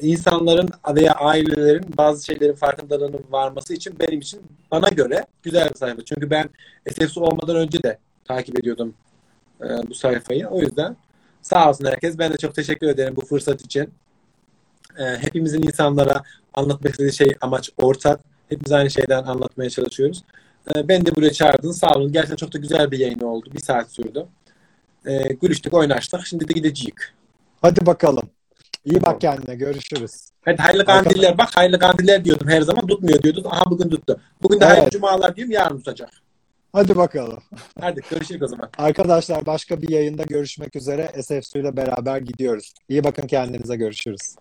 İnsanların veya ailelerin bazı şeylerin farkındalığının varması için benim için, bana göre güzel bir sayfa. Çünkü ben Esefsu olmadan önce de takip ediyordum bu sayfayı. O yüzden sağ olsun herkes. Ben de çok teşekkür ederim bu fırsat için. Hepimizin insanlara anlatmak istediği şey, amaç ortak. Hepimiz aynı şeyden anlatmaya çalışıyoruz. Beni de buraya çağırdınız. Sağ olun. Gerçekten çok da güzel bir yayın oldu. 1 saat sürdü. Gülüştük, oynaştık. Şimdi de gideceğiz. Hadi bakalım. İyi bak kendine. Görüşürüz. Hadi hayırlı kandiller. Bak hayırlı kandiller diyordum her zaman. Tutmuyor diyordun. Aha bugün tuttu. Bugün de hayırlı cumalar diyorum. Yarın tutacak. Hadi bakalım. Hadi görüşürüz o zaman. Arkadaşlar başka bir yayında görüşmek üzere. Esefsu ile beraber gidiyoruz. İyi bakın kendinize. Görüşürüz.